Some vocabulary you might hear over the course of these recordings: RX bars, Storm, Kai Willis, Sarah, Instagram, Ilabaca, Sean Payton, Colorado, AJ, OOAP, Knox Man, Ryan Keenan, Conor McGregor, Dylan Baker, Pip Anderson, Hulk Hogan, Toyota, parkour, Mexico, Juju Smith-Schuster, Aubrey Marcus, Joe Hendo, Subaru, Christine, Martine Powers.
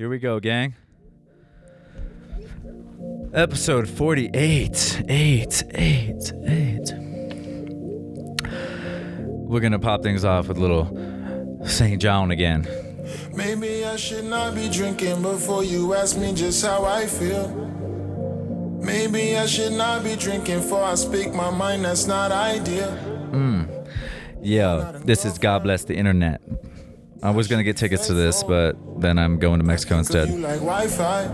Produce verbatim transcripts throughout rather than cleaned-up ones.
Here we go, gang. Episode forty-eight. Eight, eight, eight. We're gonna pop things off with little Saint John again. Maybe I should not be drinking before you ask me just how I feel. Maybe I should not be drinking for I speak my mind, that's not ideal. Mm. Yeah, this is God Bless the Internet. I was going to get tickets to this, but then I'm going to Mexico instead. Like Wi-Fi,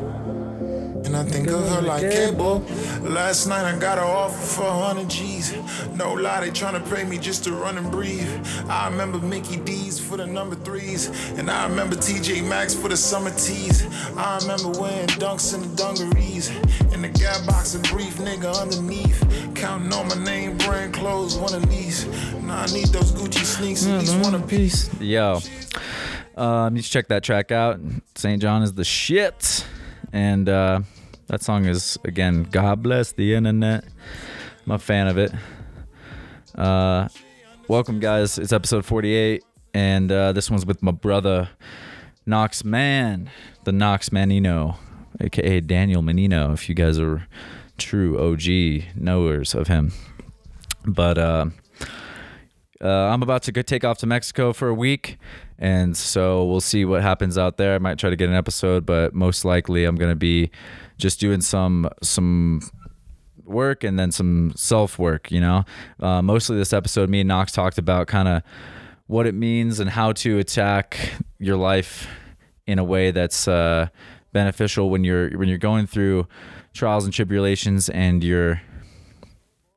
and I think of her like cable. Last night I got her offer for one hundred G's. No lie, they trying to pay me just to run and breathe. I remember Mickey D's for the number threes. And I remember T J Maxx for the summer tees. I remember wearing dunks and the dungarees. And the guy box a brief nigga underneath. Counting on my name, brand clothes, one of these. Now I need those Gucci sneaks, mm-hmm. at least one a piece. Yo, um, you should check that track out. Saint John is the shit. And uh, that song is, again, God Bless the Internet. I'm a fan of it. Uh, welcome, guys. It's episode forty-eight, and uh, this one's with my brother, Knox Man, the Knox Manino, a k a. Daniel Manino, if you guys are true O G knowers of him. But uh, uh, I'm about to go take off to Mexico for a week, and so we'll see what happens out there. I might try to get an episode, but most likely I'm going to be just doing some some... work and then some self work, you know. Uh, mostly this episode, me and Knox talked about kind of what it means and how to attack your life in a way that's uh, beneficial when you're when you're going through trials and tribulations and you're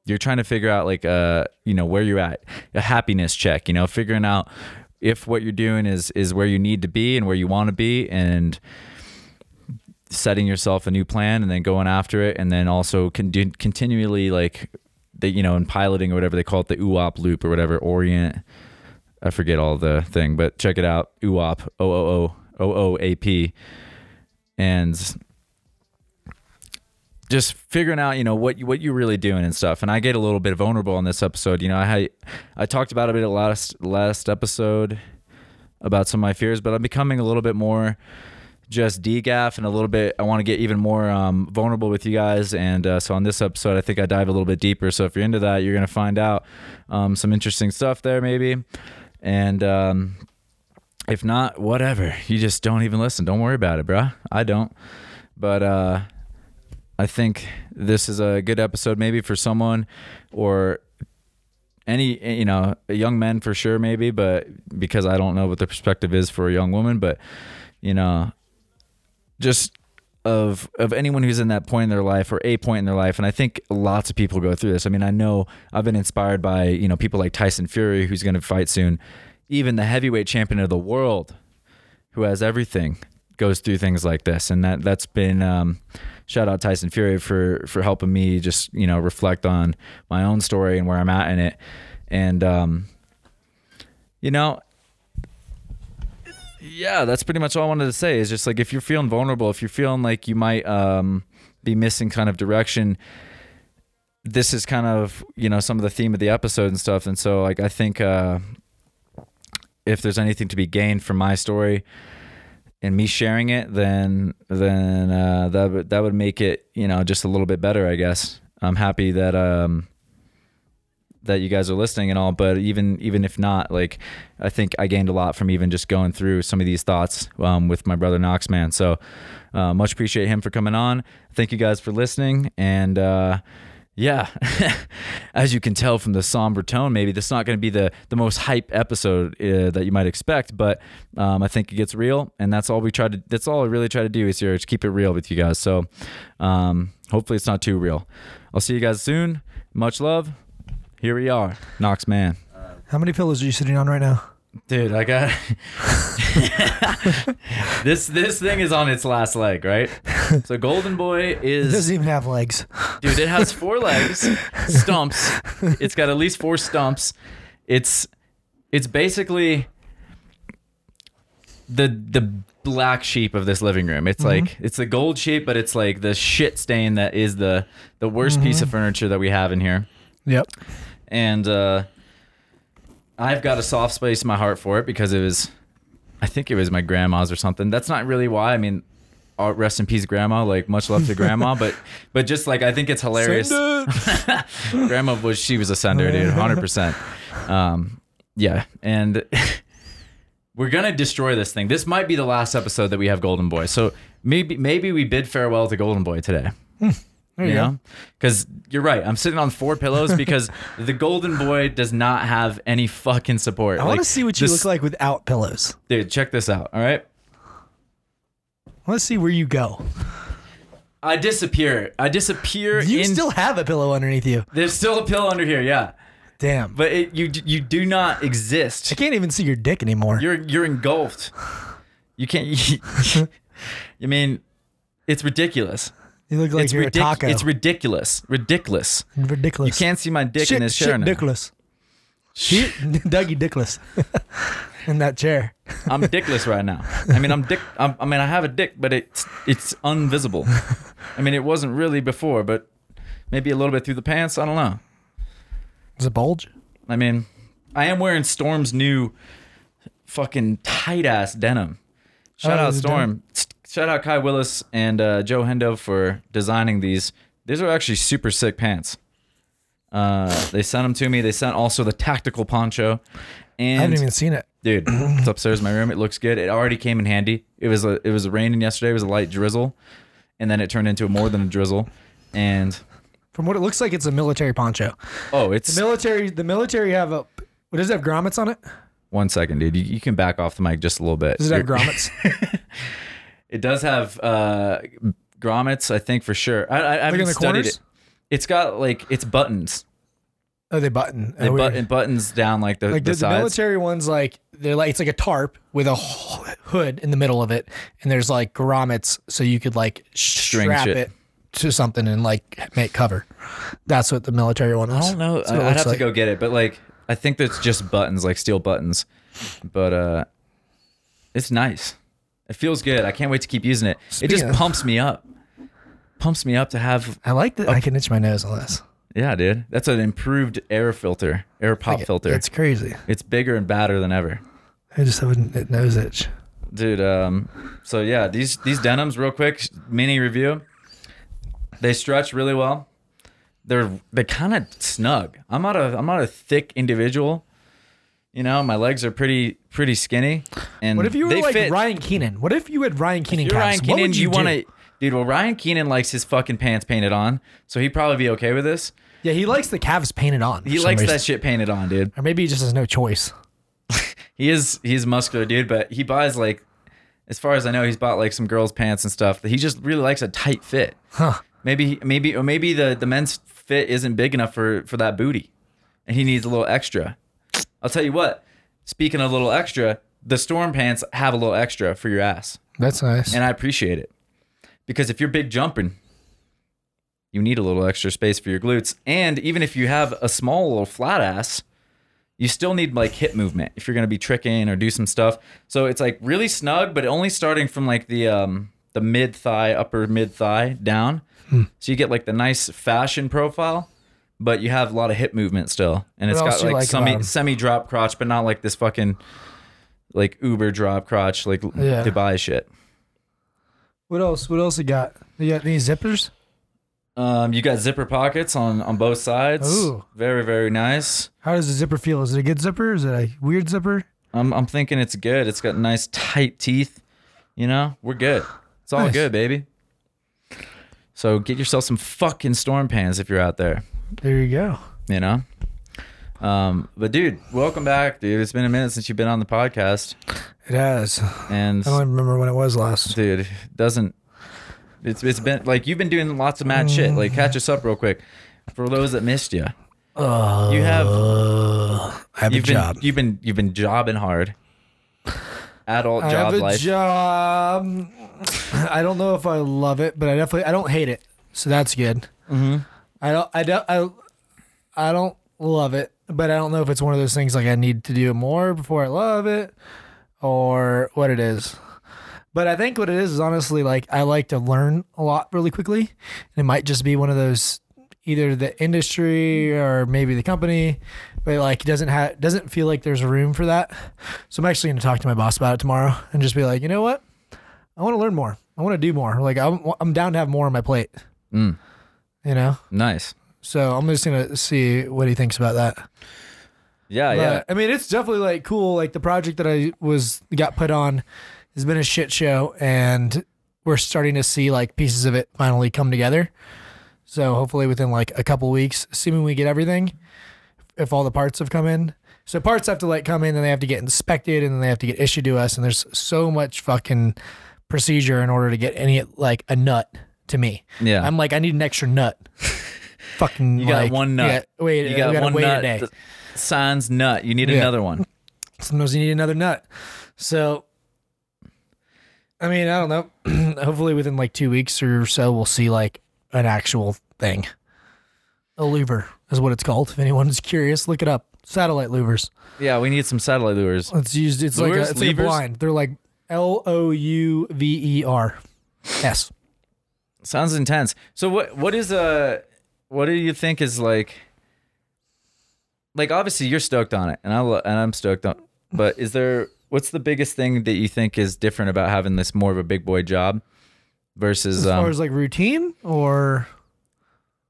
you're trying to figure out like uh you know where you're at, a happiness check, you know, figuring out if what you're doing is is where you need to be and where you want to be, and setting yourself a new plan and then going after it, and then also con- continually like the, you know, in piloting or whatever they call it, the O O A P loop or whatever, orient, I forget all the thing, but check it out, O O A P, O O A P, and just figuring out, you know, what you, what you're really doing and stuff. And I get a little bit vulnerable on this episode, you know, I I talked about it a bit last last episode about some of my fears, but I'm becoming a little bit more just degaff and a little bit, I want to get even more um, vulnerable with you guys. And uh, so on this episode, I think I dive a little bit deeper. So if you're into that, you're going to find out um, some interesting stuff there maybe. And um, if not, whatever. You just don't even listen. Don't worry about it, bro. I don't. But uh, I think this is a good episode maybe for someone, or any, you know, young men for sure maybe, but because I don't know what the perspective is for a young woman, but, you know, just of of anyone who's in that point in their life or a point in their life. And I think lots of people go through this. I mean, I know I've been inspired by, you know, people like Tyson Fury, who's going to fight soon, even the heavyweight champion of the world who has everything, goes through things like this. And that, that's been, um, shout out Tyson Fury for, for helping me just, you know, reflect on my own story and where I'm at in it. And, um, you know, yeah, that's pretty much all I wanted to say, is just like, if you're feeling vulnerable, if you're feeling like you might um, be missing kind of direction, this is kind of, you know, some of the theme of the episode and stuff. And so like, I think uh, if there's anything to be gained from my story and me sharing it, then, then uh, that would, that would make it, you know, just a little bit better, I guess. I'm happy that, um, that you guys are listening and all, but even even if not, like, I think I gained a lot from even just going through some of these thoughts um, with my brother Knox Man. So uh, much appreciate him for coming on. Thank you guys for listening, and uh, yeah, as you can tell from the somber tone, maybe this is not going to be the the most hype episode uh, that you might expect, but um, I think it gets real, and that's all we try to. That's all I really try to do is here to keep it real with you guys. So um, hopefully it's not too real. I'll see you guys soon. Much love. Here we are, Knox Man. How many pillows are you sitting on right now? Dude, I got this. This thing is on its last leg, right? So Golden Boy is. It doesn't even have legs, dude. It has four legs, stumps. It's got at least four stumps. It's it's basically the the black sheep of this living room. It's mm-hmm. like it's the gold sheep, but it's like the shit stain that is the the worst mm-hmm. piece of furniture that we have in here. Yep. And uh, I've got a soft space in my heart for it because it was I think it was my grandma's or something. That's not really why. I mean, rest in peace, grandma. Like, much love to grandma, but but just like, I think it's hilarious. It. Grandma was she was a sender, dude, one hundred percent. Um, yeah, and we're gonna destroy this thing. This might be the last episode that we have Golden Boy. So maybe maybe we bid farewell to Golden Boy today. There you, you know, because you're right. I'm sitting on four pillows because the Golden Boy does not have any fucking support. I like, want to see what you this, look like without pillows. Dude, check this out. All right. Let's see where you go. I disappear. I disappear. You in, still have a pillow underneath you. There's still a pillow under here. Yeah. Damn. But it, you you do not exist. I can't even see your dick anymore. You're you're engulfed. You can't. You, I mean, it's ridiculous. You look like it's you're ridic- a taco. It's ridiculous. Ridiculous. Ridiculous. You can't see my dick shit, in this chair shit now. Dickless. Shit, Dougie Dickless. In that chair. I'm dickless right now. I mean, I'm dick. I'm, I mean, I have a dick, but it's it's invisible. I mean, it wasn't really before, but maybe a little bit through the pants. I don't know. Is it bulge? I mean, I am wearing Storm's new fucking tight ass denim. Shout oh, out Storm. Shout out Kai Willis and uh, Joe Hendo for designing these. These are actually super sick pants. Uh, they sent them to me. They sent also the tactical poncho. And I haven't even seen it, dude. It's upstairs in my room. It looks good. It already came in handy. It was a, it was raining yesterday. It was a light drizzle, and then it turned into more than a drizzle. And from what it looks like, it's a military poncho. Oh, it's the military. The military have a. What does it have? Grommets on it? One second, dude. You, you can back off the mic just a little bit. Does it have grommets? It does have uh, grommets, I think, for sure. I, I haven't like studied it. It's got like it's buttons. Oh, they button. They oh, button buttons down like the, like the, the sides. Military ones, like they're like it's like a tarp with a hood in the middle of it, and there's like grommets, so you could like String strap shit. it to something and like make cover. That's what the military one is. I don't know. I, I'd have like. to go get it, but like I think that's just buttons, like steel buttons. But uh, it's nice. It feels good. I can't wait to keep using it. Speaking it just pumps me up. Pumps me up to have... I like that a, I can itch my nose on this. Yeah, dude. That's an improved air filter. Air pop like filter. It, it's crazy. It's bigger and badder than ever. I just have a nose itch. Dude, um, so yeah, these, these denims, real quick, mini review. They stretch really well. They're they're kind of snug. I'm not a I'm not a thick individual. You know, my legs are pretty pretty skinny. And what if you were like fit. Ryan Keenan? What if you had Ryan Keenan calves? Ryan Keenan, what would you, you want to, dude? Well, Ryan Keenan likes his fucking pants painted on, so he'd probably be okay with this. Yeah, he likes the calves painted on. He likes reason. that shit painted on, dude. Or maybe he just has no choice. he is he's muscular, dude, but he buys like, as far as I know, he's bought like some girls' pants and stuff. He just really likes a tight fit. Huh? Maybe maybe or maybe the, the men's fit isn't big enough for for that booty, and he needs a little extra. I'll tell you what, speaking of a little extra, the Storm pants have a little extra for your ass. That's nice. And I appreciate it. Because if you're big jumping, you need a little extra space for your glutes. And even if you have a small little flat ass, you still need like hip movement if you're going to be tricking or do some stuff. So it's like really snug, but only starting from like the um, the mid thigh, upper mid thigh down. Hmm. So you get like the nice fashion profile. But you have a lot of hip movement still. And what it's got like, like semi, semi-drop crotch, but not like this fucking like Uber drop crotch, like yeah. Dubai shit. What else? What else you got? You got any zippers? Um, you got zipper pockets on, on both sides. Ooh. Very, very nice. How does the zipper feel? Is it a good zipper? Is it a weird zipper? I'm I'm thinking it's good. It's got nice tight teeth. You know, we're good. It's all nice. Good, baby. So get yourself some fucking Storm pants if you're out there. There you go. You know? Um, but, dude, welcome back, dude. It's been a minute since you've been on the podcast. It has. And I don't remember when it was last. Dude, doesn't... It's It's been... Like, you've been doing lots of mad mm. shit. Like, catch us up real quick. For those that missed you. Uh, you have... I have you've a been, job. You've been, you've been jobbing hard. Adult I job life. I have a job. I don't know if I love it, but I definitely... I don't hate it. So that's good. Mm-hmm. I don't, I don't, I, I don't love it, but I don't know if it's one of those things like I need to do more before I love it, or what it is. But I think what it is is honestly like I like to learn a lot really quickly, and it might just be one of those either the industry or maybe the company, but like doesn't have doesn't feel like there's room for that. So I'm actually going to talk to my boss about it tomorrow and just be like, you know what, I want to learn more. I want to do more. Like I'm I'm down to have more on my plate. Mm. You know. Nice. So I'm just going to see what he thinks about that. Yeah, but, yeah. I mean, it's definitely like cool. Like the project that I was got put on has been a shit show, and we're starting to see like pieces of it finally come together. So hopefully within like a couple weeks, assuming we get everything, if all the parts have come in. So parts have to like come in, and they have to get inspected, and then they have to get issued to us. And there's so much fucking procedure in order to get any like a nut to me. Yeah, I'm like, I need an extra nut. Fucking, you got like, one nut. Yeah, wait, you got, got one wait nut. A day. Signs nut. You need yeah. another one. Sometimes you need another nut. So, I mean, I don't know. Hopefully, within like two weeks or so, we'll see like an actual thing. A louver is what it's called. If anyone's curious, look it up. Satellite louvers. Yeah, we need some satellite louvers. It's used. It's lures, like a, it's like a blind. They're like L O U V E R S. Sounds intense. So what? What is a? What do you think is like? Like obviously you're stoked on it, and I lo- and I'm stoked on. But is there? What's the biggest thing that you think is different about having this more of a big boy job versus as far um, as like routine or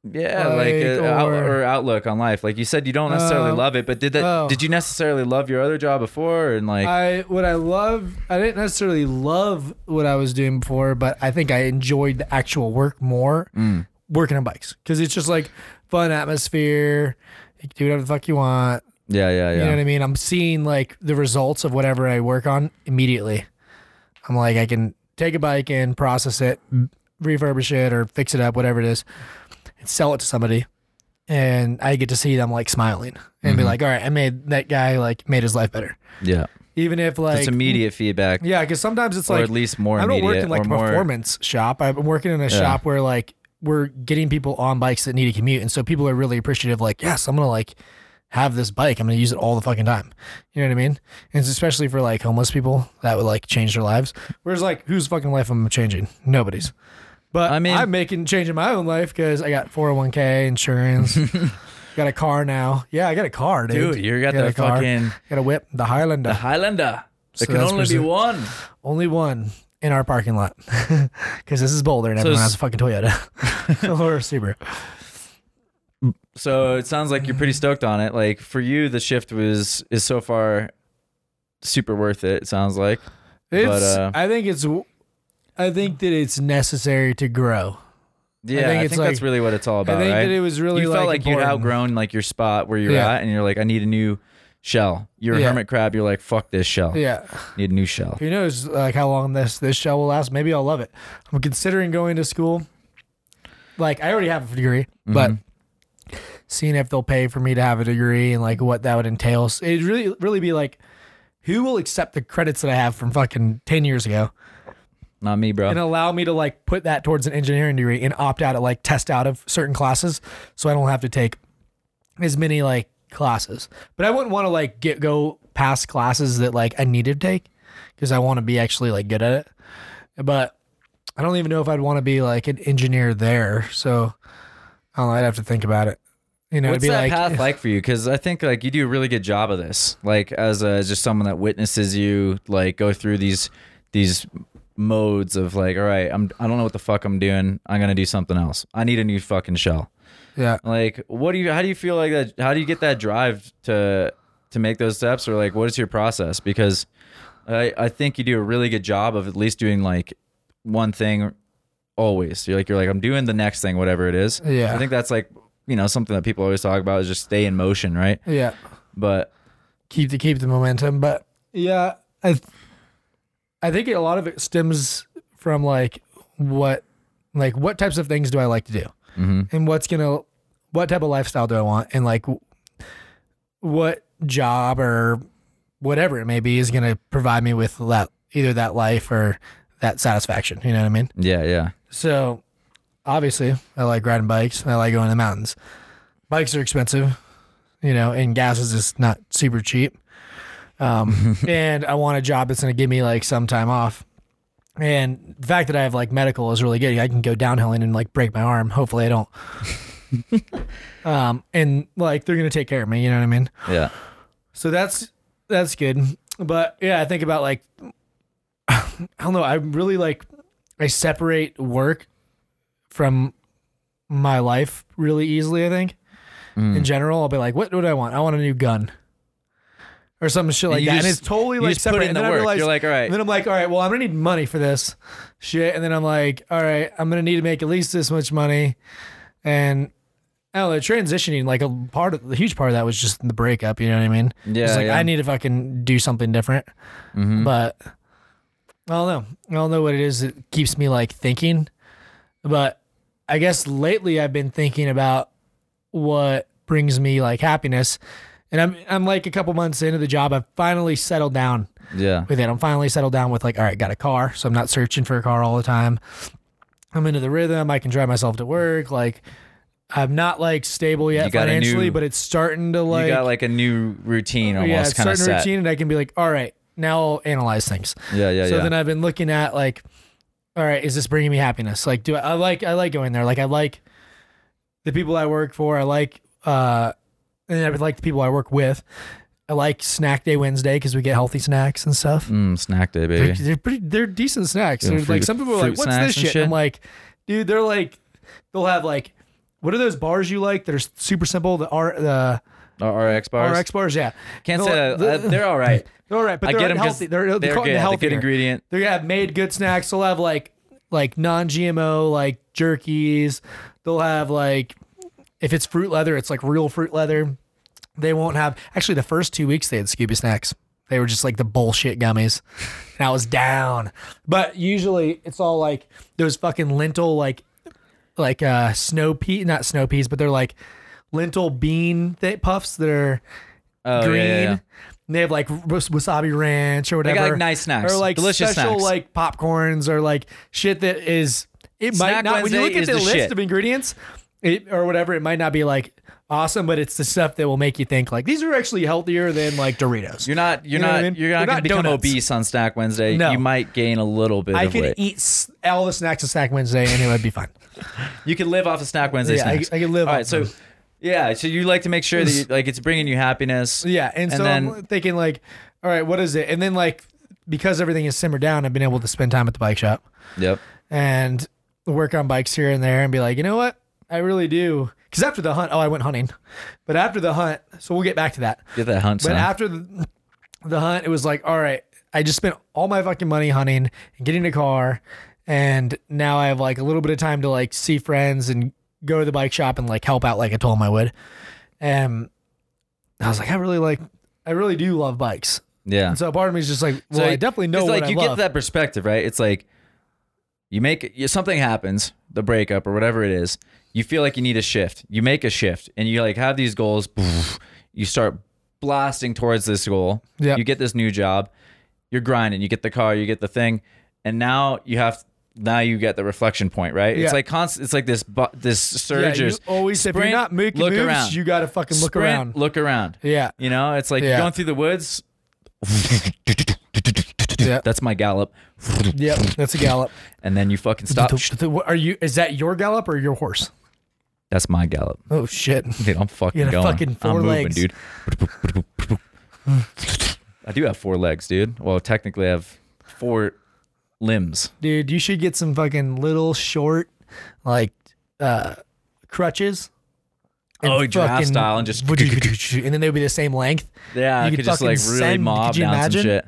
yeah, like, like a, or, out, or outlook on life? Like you said, you don't necessarily uh, love it, but did that? Oh. Did you necessarily love your other job before? And like, I what I love, I didn't necessarily love what I was doing before, but I think I enjoyed the actual work more, mm. working on bikes, because it's just like fun atmosphere. You can do whatever the fuck you want. Yeah, yeah, yeah. You know what I mean? I'm seeing like the results of whatever I work on immediately. I'm like, I can take a bike and process it, refurbish it or fix it up, whatever it is, and sell it to somebody. And I get to see them like smiling and mm-hmm. be like, all right, I made that guy like made his life better. Yeah. Even if like... It's immediate feedback. Yeah, because sometimes it's or like... Or at least more immediate. I don't work in like a performance more... shop. I'm working in a yeah. shop where like we're getting people on bikes that need to commute. And so people are really appreciative. Like, yes, I'm going to like have this bike. I'm going to use it all the fucking time. You know what I mean? And it's especially for like homeless people that would like change their lives. Whereas like whose fucking life am I changing? Nobody's. But I mean, I'm making changing my own life because I got four oh one k insurance. Got a car now. Yeah, I got a car, dude. Dude, you got, got the fucking... Got a whip. The Highlander. The Highlander. There so can only be one. Only one. In our parking lot, because this is Boulder and so everyone has a fucking Toyota or a Subaru. So it sounds like you're pretty stoked on it. Like for you, the shift was is so far super worth it. It sounds like it's. But, uh, I think it's. I think that it's necessary to grow. Yeah, I think, I think like, that's really what it's all about. I think right? that it was really. You like felt like important. You'd outgrown like your spot where you're yeah. at, and you're like, I need a new. Shell. You're a yeah. hermit crab. You're like, fuck this shell. Yeah. Need a new shell. Who knows like how long this, this shell will last? Maybe I'll love it. I'm considering going to school. Like I already have a degree, mm-hmm. but seeing if they'll pay for me to have a degree and like what that would entail. So it'd really, really be like, who will accept the credits that I have from fucking ten years ago? Not me, bro. And allow me to like put that towards an engineering degree and opt out of like test out of certain classes. So I don't have to take as many like, classes, but I wouldn't want to like get go past classes that like I need to take because I want to be actually like good at it. But I don't even know if I'd want to be like an engineer there, so I don't know, I'd have to think about it. You know, what's it'd be that like, path like for you? Because I think like you do a really good job of this, like as a, as just someone that witnesses you like go through these these modes of like, all right, I'm I don't know what the fuck I'm doing. I'm gonna do something else. I need a new fucking shell. Yeah. Like, what do you, how do you feel like that? How do you get that drive to, to make those steps, or like, what is your process? Because I, I think you do a really good job of at least doing like one thing always. You're like, you're like, I'm doing the next thing, whatever it is. Yeah. I think that's like, you know, something that people always talk about is just stay in motion. Right. Yeah. But keep the, keep the momentum. But yeah, I, th- I think a lot of it stems from like what, like what types of things do I like to do? Mm-hmm. And what's gonna, what type of lifestyle do I want? And like, what job or whatever it may be is gonna provide me with that either that life or that satisfaction. You know what I mean? Yeah, yeah. So obviously, I like riding bikes. I like going to the mountains. Bikes are expensive, you know, and gas is just not super cheap. Um, and I want a job that's gonna give me like some time off. And the fact that I have like medical is really good. I can go downhilling and like break my arm. Hopefully I don't. um, and like they're gonna take care of me. You know what I mean? Yeah. So that's that's good. But yeah, I think about like I don't know. I really like I separate work from my life really easily. I think mm. in general, I'll be like, what, what do I want? I want a new gun. Or some shit like that. Just, and it's totally like separate. And then I realized, you're like, all right. And then I'm like, all right, well, I'm going to need money for this shit. And then I'm like, all right, I'm going to need to make at least this much money. And I don't know, transitioning, like a part of the huge part of that was just the breakup. You know what I mean? Yeah. It's like, yeah. I need to fucking do something different. Mm-hmm. But I don't know. I don't know what it is that keeps me like thinking. But I guess lately I've been thinking about what brings me like happiness. And I'm I'm like a couple months into the job. I've finally settled down yeah. with it. I'm finally settled down with like, all right, got a car. So I'm not searching for a car all the time. I'm into the rhythm. I can drive myself to work. Like I'm not like stable yet financially, new, but it's starting to like. You got like a new routine almost yeah, kind of set. Yeah, it's routine and I can be like, all right, now I'll analyze things. Yeah, yeah, so yeah. So then I've been looking at like, all right, is this bringing me happiness? Like do I, I like, I like going there. Like I like the people I work for. I like, uh. And I would like the people I work with. I like Snack Day Wednesday because we get healthy snacks and stuff. Mm, snack Day, baby. They're, they're pretty. They're decent snacks. Yeah, fruit, like some people are like, "What's this shit?" shit? I'm like, dude, they're like, they'll have like, what are those bars you like that are super simple? The R, the R X bars. R X bars, yeah. Can't they'll, say that. They're, they're all right. They're all right, but I they're get healthy. They're they're, they're good. The good ingredient. They're gonna have made good snacks. They'll have like like non-G M O like jerkies. They'll have like. If it's fruit leather, it's like real fruit leather. They won't have... Actually, the first two weeks, they had Scooby Snacks. They were just like the bullshit gummies. And I was down. But usually, it's all like those fucking lentil, like like uh, snow peas... Not snow peas, but they're like lentil bean th- puffs that are oh, green. Yeah, yeah. And they have like wasabi ranch or whatever. They got like nice snacks. Or like delicious special snacks. Like popcorns or like shit that is... It Snack might not... Wednesday when you look at the, the list shit. Of ingredients... It, or whatever, it might not be like awesome, but it's the stuff that will make you think like these are actually healthier than like Doritos. You're not, you're you know not, I mean? You're not going to become donuts. Obese on Snack Wednesday. No. You might gain a little bit. I of could weight. Eat all the snacks on Snack Wednesday and it would be fine. You could live off of Snack Wednesday. Yeah, snacks. I, I could live. All right, so yeah, so you like to make sure that you, like it's bringing you happiness. Yeah, and, and so then, I'm thinking like, all right, what is it? And then like because everything has simmered down, I've been able to spend time at the bike shop. Yep, and work on bikes here and there, and be like, you know what? I really do. Because after the hunt, oh, I went hunting. But after the hunt, so we'll get back to that. Get that hunt. But son. After the, the hunt, it was like, all right, I just spent all my fucking money hunting and getting a car. And now I have like a little bit of time to like see friends and go to the bike shop and like help out like I told them I would. And I was like, I really like, I really do love bikes. Yeah. And so part of me is just like, well, so I definitely know what I love. It's like you get that perspective, right? It's like you make, something happens, the breakup or whatever it is. You feel like you need a shift. You make a shift and you like have these goals. You start blasting towards this goal. Yep. You get this new job. You're grinding. You get the car. You get the thing. And now you have, now you get the reflection point, right? Yeah. It's like constant. It's like this, this surge. Yeah, you always, sprint, if you're not making look moves, around. You got to fucking look sprint, around. Look around. Yeah. You know, it's like yeah. You're going through the woods. Yep. That's my gallop. Yep. That's a gallop. And then you fucking stop. Are you, is that your gallop or your horse? That's my gallop. Oh shit. Dude, I'm fucking going. Fucking four I'm legs. Moving, dude. I do have four legs, dude. Well, technically I have four limbs. Dude, you should get some fucking little short like uh, crutches. Oh, draft style and just and then they would be the same length. Yeah, you could, could just like really send, mob down imagine? Some shit.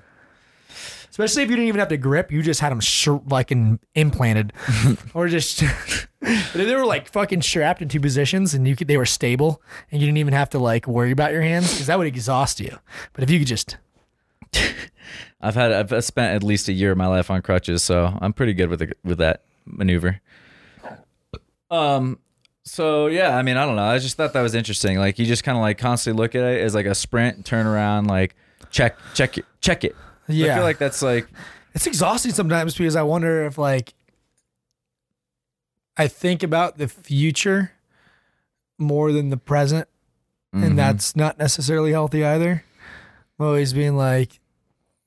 Especially if you didn't even have to grip, you just had them sh- like in, implanted, or just they were like fucking strapped into positions, and you could, they were stable, and you didn't even have to like worry about your hands because that would exhaust you. But if you could just, I've had I've spent at least a year of my life on crutches, so I'm pretty good with the, with that maneuver. Um. So yeah, I mean, I don't know. I just thought that was interesting. Like you just kind of like constantly look at it as like a sprint, turn around, like check, check it, check it. Yeah. I feel like that's like it's exhausting sometimes because I wonder if like I think about the future more than the present, mm-hmm. and that's not necessarily healthy either. I'm always being like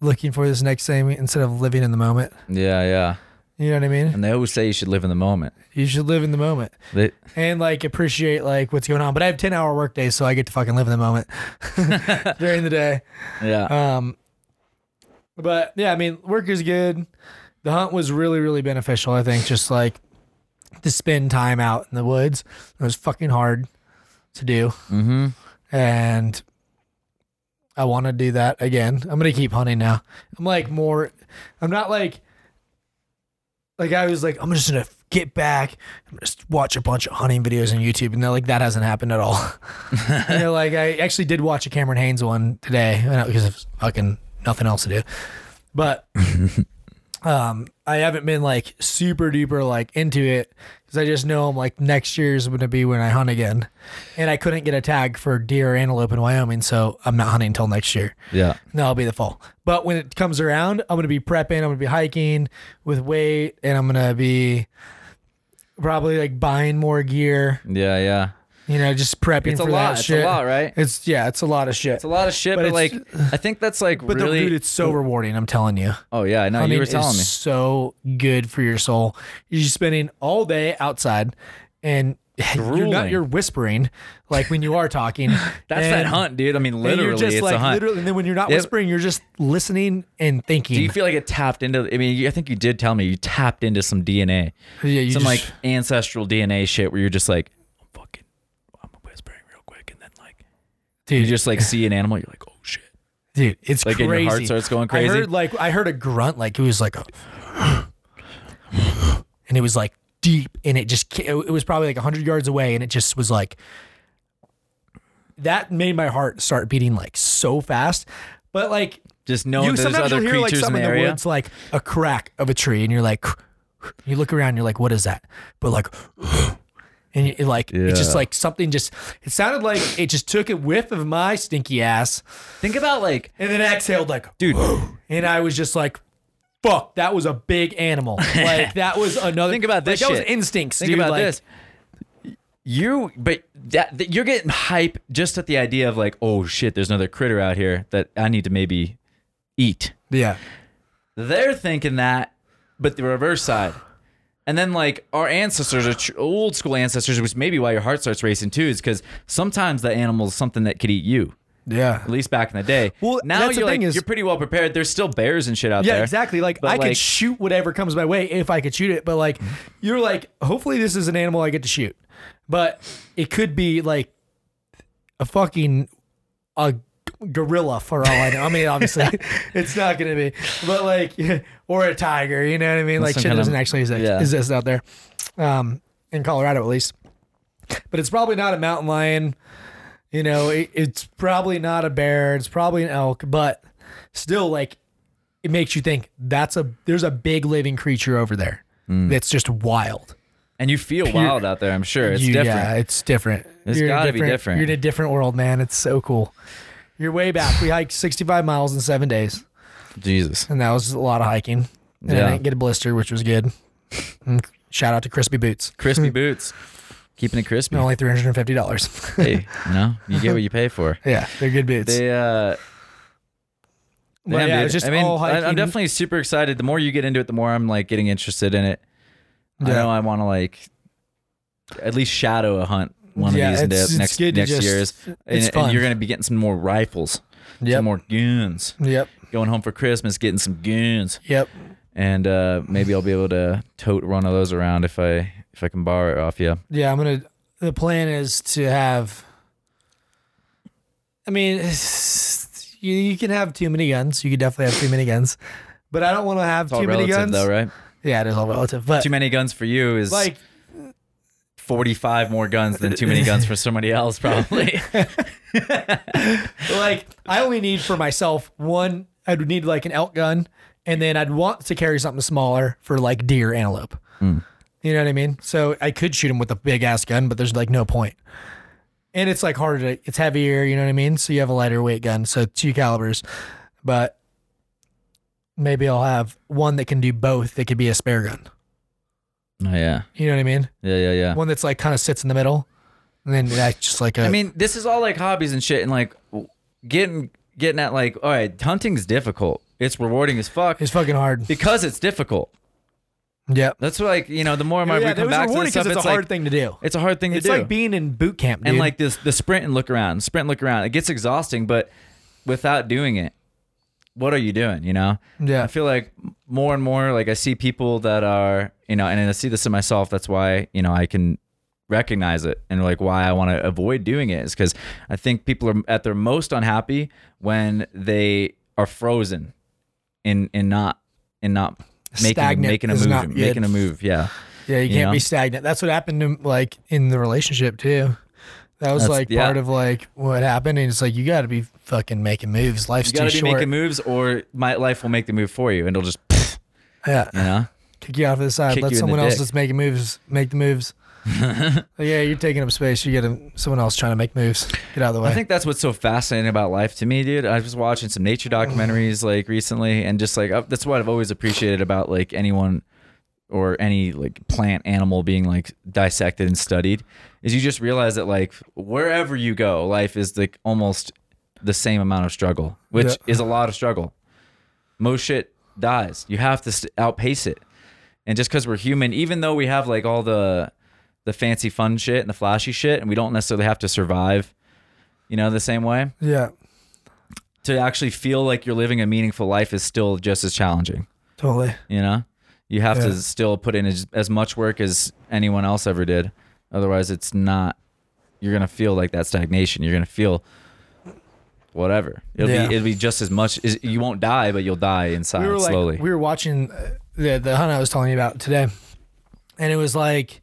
looking for this next thing instead of living in the moment. Yeah, yeah. You know what I mean? And they always say you should live in the moment. You should live in the moment. They, and like appreciate like what's going on. But I have ten hour work days, so I get to fucking live in the moment during the day. Yeah. Um. But yeah, I mean, work is good. The hunt was really, really beneficial, I think. Just like to spend time out in the woods. It was fucking hard to do. Mm-hmm. And I want to do that again. I'm going to keep hunting now. I'm like more, I'm not like, Like I was like, I'm just gonna get back, I'm just watch a bunch of hunting videos on YouTube, and they're like, that hasn't happened at all. And they're like, I actually did watch a Cameron Haynes one today because of fucking nothing else to do. But um, I haven't been like super duper like into it because I just know I'm like next year's gonna be when I hunt again, and I couldn't get a tag for deer or antelope in Wyoming, so I'm not hunting until next year. Yeah, that'll be the fall. But when it comes around, I'm gonna be prepping, I'm gonna be hiking with weight, and I'm gonna be probably like buying more gear. Yeah, yeah. You know, just prepping it's for a lot. That it's shit. It's a lot, right? It's yeah, it's a lot of shit. It's a lot of shit, but, but like, I think that's like but really. But dude, it's so rewarding. I'm telling you. Oh yeah, I know. Hunting you were telling is me. It's so good for your soul. You're spending all day outside, and you're not. You're whispering, like when you are talking. That's and, that hunt, dude. I mean, literally, you're just it's like, a hunt. Literally, and then when you're not it, whispering, you're just listening and thinking. Do you feel like it tapped into? I mean, I think you did tell me you tapped into some D N A. Yeah, you some just, like ancestral D N A shit where you're just like. Dude, you just like see an animal, you're like, oh shit, dude, it's like crazy. Like your heart starts going crazy. I heard like I heard a grunt, like it was like, a, and it was like deep, and it just it was probably like a hundred yards away, and it just was like that made my heart start beating like so fast, but like just knowing you, there's other creatures like, some in the area. Woods, like a crack of a tree, and you're like, you look around, and you're like, what is that? But like. And it like yeah. It's just like something just it sounded like it just took a whiff of my stinky ass. Think about like and then exhaled like dude whoa. And I was just like fuck that was a big animal. Like that was another think about this like, shit. That was instincts. Think dude. About like, this. You but that, that you're getting hype just at the idea of like oh shit there's another critter out here that I need to maybe eat. Yeah. They're thinking that but the reverse side. And then, like, our ancestors, our old school ancestors, which maybe why your heart starts racing, too, is because sometimes the animal is something that could eat you. Yeah. At least back in the day. Well, now you're, like, is, you're pretty well prepared. There's still bears and shit out yeah, there. Yeah, exactly. Like, I like, could shoot whatever comes my way if I could shoot it. But, like, you're like, hopefully this is an animal I get to shoot. But it could be, like, a fucking a gorilla for all I know. I mean, obviously, it's not going to be. But, like... Or a tiger, you know what I mean? Like, some shit kind of, doesn't actually exist, yeah. exist out there. Um, in Colorado, at least. But it's probably not a mountain lion. You know, it, it's probably not a bear. It's probably an elk. But still, like, it makes you think, that's a there's a big living creature over there mm. that's just wild. And you feel Pure. wild out there, I'm sure. It's you, different. Yeah, it's different. It's got to be different. You're in a different world, man. It's so cool. You're way back. We hiked sixty-five miles in seven days. Jesus. And that was a lot of hiking. And yeah. I didn't get a blister, which was good. And shout out to Crispy Boots. Crispy Boots. Keeping it crispy. Only three hundred fifty dollars. Hey, you know, you get what you pay for. Yeah, they're good boots. They, uh, well, damn, yeah, it was just I mean, all hiking. I'm definitely super excited. The more you get into it, the more I'm like getting interested in it. Yeah. I know I want to like at least shadow a hunt one yeah, of these it's, next, it's next just, years. It's and, fun. And you're going to be getting some more rifles. Yep. Some more guns. Yep. Going home for Christmas, getting some guns. Yep. And uh, maybe I'll be able to tote one of those around if I if I can borrow it off you. Yeah, I'm gonna. The plan is to have. I mean, you, you can have too many guns. You could definitely have too many guns, but I don't want to have it's all too relative, many guns. Though, right? Yeah, it is all relative. But too many guns for you is like forty-five more guns than too many guns for somebody else, probably. Like I only need for myself one. I'd need like an elk gun, and then I'd want to carry something smaller for like deer, antelope. Mm. You know what I mean? So I could shoot them with a big ass gun, but there's like no point. And it's like harder to, it's heavier, you know what I mean? So you have a lighter weight gun, so two calibers. But maybe I'll have one that can do both. That could be a spare gun. Oh yeah. You know what I mean? Yeah, yeah, yeah. One that's like kind of sits in the middle, and then that's just like a. I mean, this is all like hobbies and shit, and like getting. Getting at like, all right, hunting's difficult. It's rewarding as fuck. It's fucking hard because it's difficult. Yeah, that's like, you know, the more yeah, we come back to this stuff, it's, it's a hard like, thing to do. It's a hard thing to it's do. It's like being in boot camp, dude. And like this, the sprint and look around, sprint, look around. It gets exhausting, but without doing it, what are you doing? You know? Yeah. I feel like more and more, like I see people that are, you know, and I see this in myself. That's why, you know, I can recognize it, and like why I want to avoid doing it is because I think people are at their most unhappy when they are frozen in in not in not making, making a move, making a move. Yeah. Yeah. You, you can't know? be stagnant. That's what happened to like in the relationship too. That was That's, like yeah. part of like what happened, and it's like you got to be fucking making moves. Life's too short. You got to be making moves, or my life will make the move for you, and it'll just yeah, you know, kick you off to the side. Kick Let someone else dick. that's making moves make the moves. Like, yeah, you're taking up space. You get someone else trying to make moves. Get out of the way. I think that's what's so fascinating about life to me, dude. I was watching some nature documentaries like recently, and just like uh, that's what I've always appreciated about like anyone or any like plant animal being like dissected and studied, is you just realize that like wherever you go, life is like almost the same amount of struggle, which yeah. is a lot of struggle. Most shit dies. You have to st- outpace it. And just because we're human, even though we have like all the the fancy fun shit and the flashy shit, and we don't necessarily have to survive, you know, the same way. Yeah. To actually feel like you're living a meaningful life is still just as challenging. Totally. You know, you have yeah. to still put in as, as much work as anyone else ever did. Otherwise it's not, you're going to feel like that stagnation. You're going to feel whatever. It'll yeah. be, it'll be just as much as, you won't die, but you'll die inside we like, slowly. We were watching the, the hunt I was telling you about today. And it was like,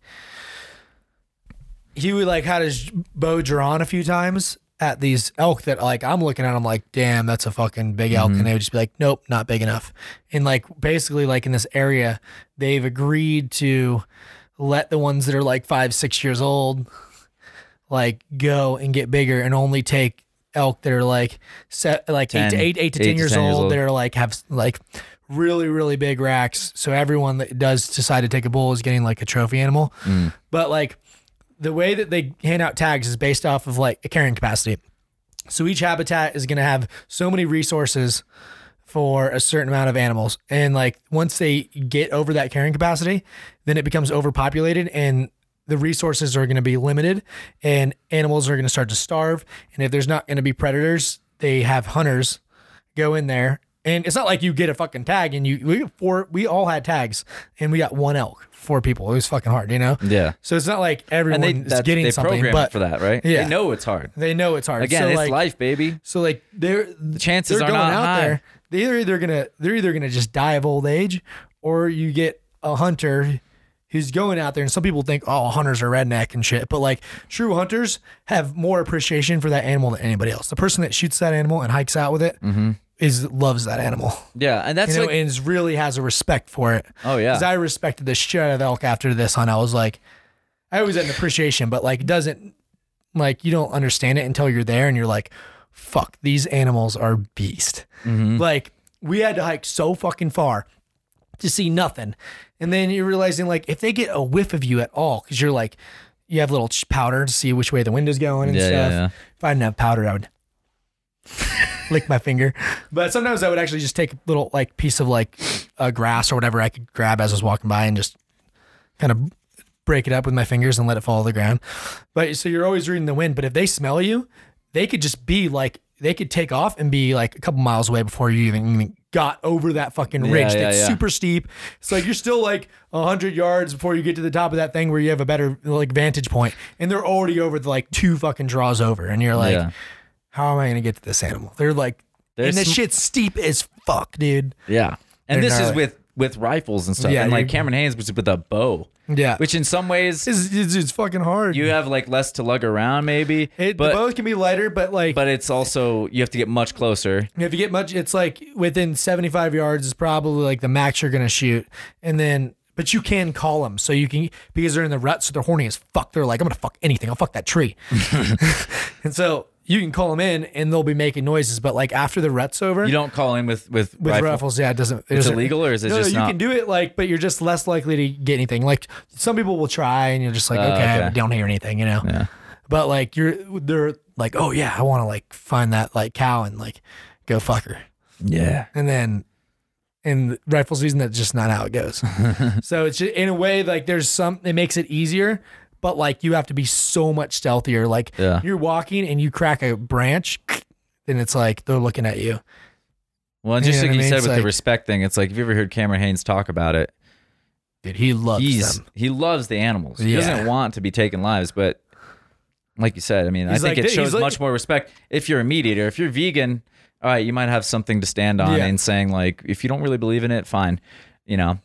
he would like had his bow drawn a few times at these elk that like I'm looking at. I'm like, damn, that's a fucking big elk. Mm-hmm. And they would just be like, nope, not big enough. And like basically like in this area, they've agreed to let the ones that are like five, six years old, like go and get bigger, and only take elk that are like set like ten, eight, to eight, eight to eight ten years, to ten years old, old. That are like have like really, really big racks. So everyone that does decide to take a bull is getting like a trophy animal. Mm. But like, the way that they hand out tags is based off of like a carrying capacity. So each habitat is going to have so many resources for a certain amount of animals. And like once they get over that carrying capacity, then it becomes overpopulated and the resources are going to be limited and animals are going to start to starve. And if there's not going to be predators, they have hunters go in there. And it's not like you get a fucking tag and you, we, four, we all had tags and we got one elk, four people. It was fucking hard, you know? Yeah. So it's not like everyone they, is getting they something. They but for that, right? Yeah. They know it's hard. They know it's hard. Again, so it's like, life, baby. So like they're, the chances they're are going not out high. There. They're either going to, they're either going to just die of old age, or you get a hunter who's going out there. And some people think, oh, hunters are redneck and shit. But like true hunters have more appreciation for that animal than anybody else. The person that shoots that animal and hikes out with it. Mm-hmm. Is loves that animal. Yeah, and that's, you know, like, and really has a respect for it. Oh yeah, because I respected the shit out of elk after this hunt. I was like, I always had an appreciation, but like, doesn't like you don't understand it until you're there and you're like, fuck, these animals are beast. Mm-hmm. Like we had to hike so fucking far to see nothing, and then you're realizing like if they get a whiff of you at all, because you're like, you have little powder to see which way the wind is going and yeah, stuff. Yeah, yeah. If I didn't have powder, I would. Lick my finger. But sometimes I would actually just take a little like piece of like uh, grass or whatever I could grab as I was walking by and just kind of break it up with my fingers and let it fall to the ground. But so you're always reading the wind, but if they smell you, they could just be like, they could take off and be like a couple miles away before you even, even got over that fucking ridge. Yeah, yeah, that's yeah. super steep. It's like you're still like one hundred yards before you get to the top of that thing where you have a better like vantage point, and they're already over the like two fucking draws over, and you're like, yeah. how am I going to get to this animal? They're like, There's and this some... shit's steep as fuck, dude. Yeah. And They're this gnarly. is with, with rifles and stuff. Yeah, and like Cameron Haynes was with a bow. Yeah. Which in some ways is it's, it's fucking hard. You have like less to lug around maybe. It, but, the bow can be lighter, but like. But it's also, you have to get much closer. If you get much, it's like within seventy-five yards is probably like the max you're going to shoot. And then. But you can call them, so you can, because they're in the rut, so they're horny as fuck. They're like, I'm going to fuck anything. I'll fuck that tree. And so you can call them in, and they'll be making noises. But like after the rut's over, you don't call in with with, with rifle. rifles. Yeah, it doesn't. It it's doesn't, illegal, or is it no, just? No, you not? can do it. Like, but you're just less likely to get anything. Like some people will try, and you're just like, uh, okay, okay, I don't hear anything, you know. Yeah. But like you're, they're like, oh yeah, I want to like find that like cow and like go fuck her. Yeah. And then in rifle season, that's just not how it goes. So it's just, in a way, like there's some, it makes it easier, but like you have to be so much stealthier. Like yeah. you're walking and you crack a branch, then it's like they're looking at you. Well, and just you know like you mean? said it's with like, the respect thing, it's like, have you ever heard Cameron Haynes talk about it? Dude, he loves He's, them. He loves the animals. Yeah. He doesn't want to be taking lives, but like you said, I mean, he's I think like, it shows like, much more respect if you're a meat eater. If you're vegan, all right, you might have something to stand on yeah. and saying like, if you don't really believe in it, fine, you know.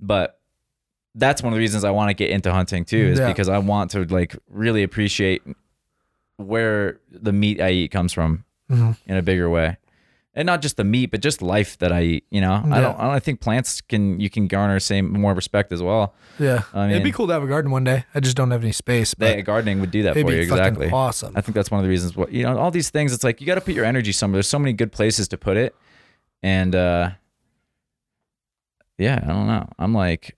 But that's one of the reasons I want to get into hunting too, is yeah. because I want to like really appreciate where the meat I eat comes from mm-hmm. in a bigger way, and not just the meat, but just life that I eat. You know, yeah. I don't. I don't think plants can. You can garner same more respect as well. Yeah, I mean, it'd be cool to have a garden one day. I just don't have any space. But they, gardening would do that for you. Exactly. Awesome. I think that's one of the reasons. What you know, all these things. It's like you got to put your energy somewhere. There's so many good places to put it, and uh, yeah, I don't know. I'm like.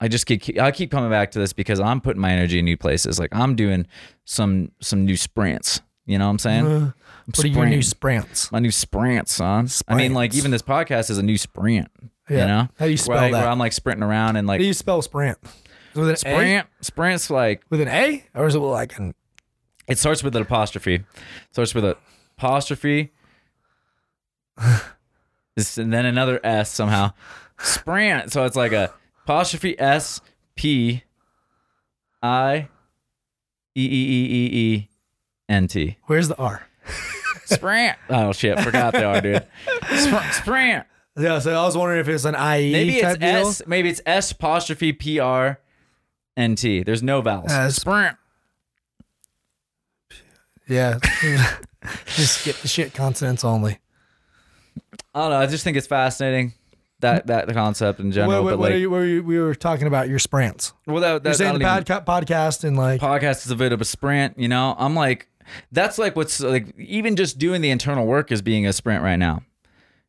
I just keep, I keep coming back to this because I'm putting my energy in new places. Like I'm doing some, some new sprints, you know what I'm saying? Uh, what sprint. are your new sprints? My new sprints, son. Sprants. I mean, like even this podcast is a new sprint, yeah. you know? How do you spell where I, that? Where I'm like sprinting around and like. How do you spell sprint? With an sprint, A? Sprint's like. With an A? Or is it like an. It starts with an apostrophe. It starts with an apostrophe. And then another S somehow. Sprint. So it's like a. Apostrophe S P I E E E E N T. Where's the R? Sprant. Oh shit, forgot the R, dude. Spr- Sprant. Yeah, so I was wondering if it's an I E. Maybe it's S. Deal. Maybe it's S apostrophe P R N T. There's no vowels. Uh, Sprant. Yeah. Just skip the shit consonants only. I don't know. I just think it's fascinating. That that concept in general, wait, wait, but like what you, what you, we were talking about your sprints. Well, that, that, you're saying the podca- podcast and like podcast is a bit of a sprint. You know, I'm like, that's like what's like even just doing the internal work is being a sprint right now.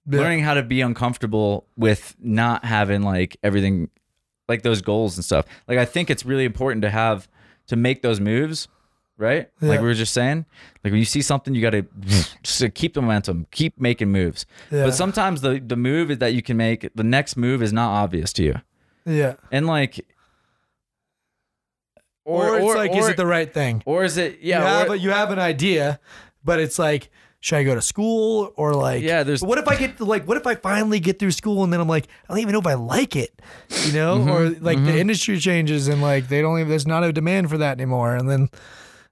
Yeah. Learning how to be uncomfortable with not having like everything, like those goals and stuff. Like I think it's really important to have to make those moves. Right? Yeah. Like we were just saying, like when you see something, you got to just keep the momentum, keep making moves. Yeah. But sometimes the, the move that you can make, the next move is not obvious to you. Yeah. And like, or, or it's or, like, or, is it the right thing? Or is it, yeah. You have, or, a, you have an idea, but it's like, should I go to school or like, yeah, there's, what if I get to like, what if I finally get through school and then I'm like, I don't even know if I like it, you know, mm-hmm, or like mm-hmm. the industry changes and like, they don't even, there's not a demand for that anymore. And then,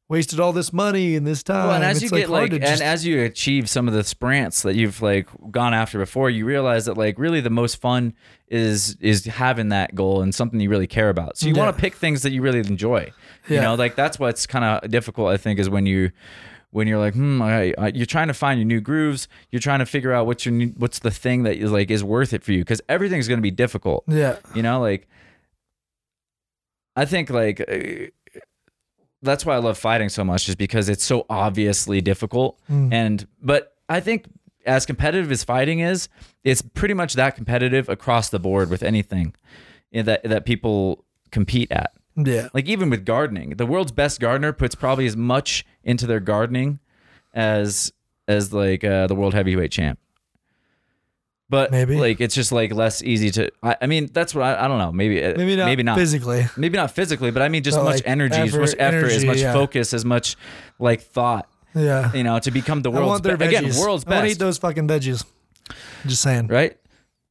wasted all this money and this time. Well, and as it's you like get like, just... and as you achieve some of the sprints that you've like gone after before, you realize that like really the most fun is is having that goal and something you really care about. So you yeah. want to pick things that you really enjoy. Yeah. You know, like that's what's kind of difficult, I think, is when you when you're like, hmm, I, I, you're trying to find your new grooves. You're trying to figure out what's your new, what's the thing that is like is worth it for you because everything's going to be difficult. Yeah, you know, like I think like. That's why I love fighting so much is because it's so obviously difficult. Mm. And, but I think as competitive as fighting is, it's pretty much that competitive across the board with anything that, that people compete at. Yeah. Like even with gardening, the world's best gardener puts probably as much into their gardening as, as like uh, the world heavyweight champ. But maybe. Like it's just like less easy to. I, I mean, that's what I, I don't know. Maybe maybe not, maybe not physically. Maybe not physically, but I mean, just but much like energy, effort, as much effort, energy, as much yeah. focus, as much like thought. Yeah, you know, to become the world's best. Again, world's best. I want to eat those fucking veggies. I'm just saying, right?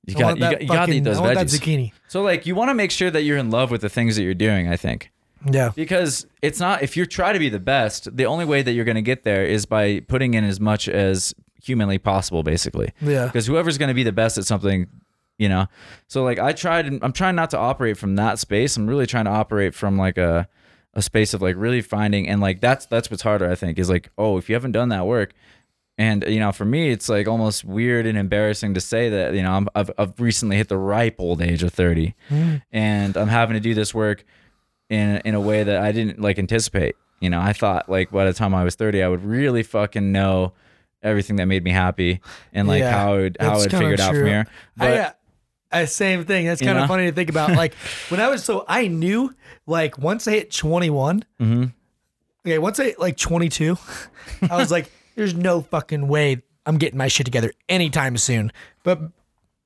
You got you got, you got to eat those I want veggies. That zucchini. So like, you want to make sure that you're in love with the things that you're doing. I think. Yeah. Because it's not if you try to be the best, the only way that you're going to get there is by putting in as much as. Humanly possible, basically. Yeah. Because whoever's going to be the best at something, you know. So like I tried, and I'm trying not to operate from that space. I'm really trying to operate from like a, a space of like really finding, and like that's that's what's harder, I think, is like, oh, if you haven't done that work, and you know, for me, it's like almost weird and embarrassing to say that, you know, I'm, I've I've recently hit the ripe old age of thirty, mm. and I'm having to do this work in in a way that I didn't like anticipate. You know, I thought like by the time I was thirty, I would really fucking know. Everything that made me happy and like yeah, how I would, how I would figure it out from here. But, I, uh, I, same thing. That's kind of funny to think about. Like when I was, so I knew like once I hit twenty-one, mm-hmm. okay, once I hit like twenty-two, I was like, there's no fucking way I'm getting my shit together anytime soon. But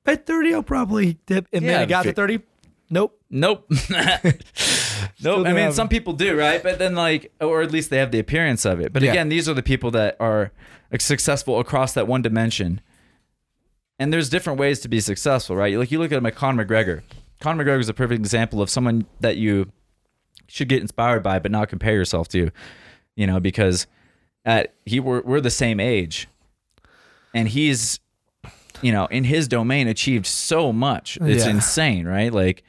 At thirty, I'll probably dip. And yeah, then I got to thirty. Nope. Nope. Nope. I mean, some people do, right? But then, like, or at least they have the appearance of it. But yeah. Again, these are the people that are successful across that one dimension. And there's different ways to be successful, right? Like, you look at Conor McGregor. Conor McGregor is a perfect example of someone that you should get inspired by, but not compare yourself to, you know, because at he we're, we're the same age, and he's, you know, in his domain achieved so much. It's yeah. insane, right? Like,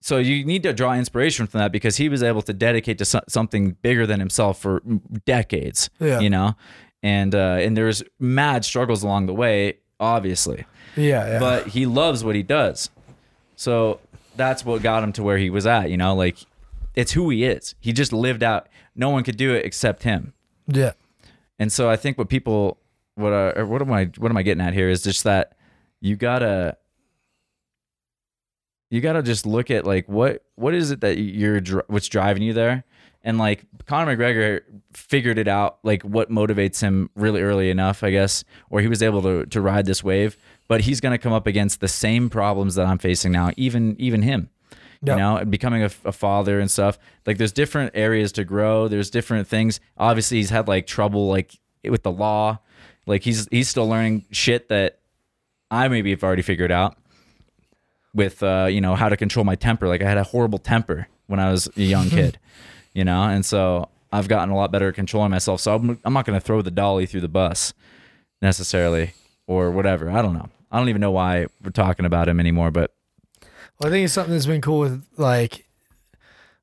so you need to draw inspiration from that, because he was able to dedicate to so- something bigger than himself for decades, yeah. you know? And, uh, and there's mad struggles along the way, obviously. Yeah, yeah. But he loves what he does. So that's what got him to where he was at, you know? Like, it's who he is. He just lived out. No one could do it except him. Yeah. And so I think what people... What are, what am I what am I getting at here is just that you gotta you gotta just look at like what what is it that you're what's driving you there, and like Conor McGregor figured it out, like what motivates him really early enough, I guess, or he was able to to ride this wave. But he's gonna come up against the same problems that I'm facing now, even even him, yep. you know, becoming a, a father and stuff. Like, there's different areas to grow. There's different things. Obviously, he's had like trouble like with the law. Like, he's he's still learning shit that I maybe have already figured out with, uh, you know, how to control my temper. Like, I had a horrible temper when I was a young kid, you know? And so I've gotten a lot better at controlling myself. So I'm, I'm not going to throw the dolly through the bus necessarily or whatever. I don't know. I don't even know why we're talking about him anymore, but. Well, I think it's something that's been cool with, like,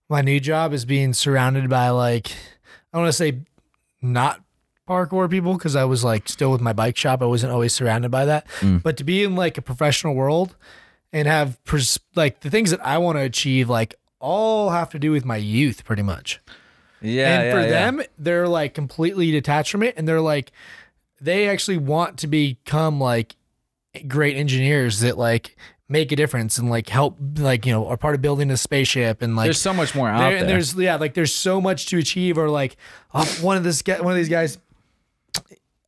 my new job is being surrounded by, like, I want to say not parkour people, because I was like still with my bike shop, I wasn't always surrounded by that, mm. but to be in like a professional world and have pers- like the things that I want to achieve, like all have to do with my youth pretty much. Yeah. And yeah, for yeah. them, they're like completely detached from it, and they're like, they actually want to become like great engineers that like make a difference and like help, like, you know, are part of building a spaceship, and like there's so much more out there. And there's yeah, like there's so much to achieve. Or like oh, one of this guy, one of these guys.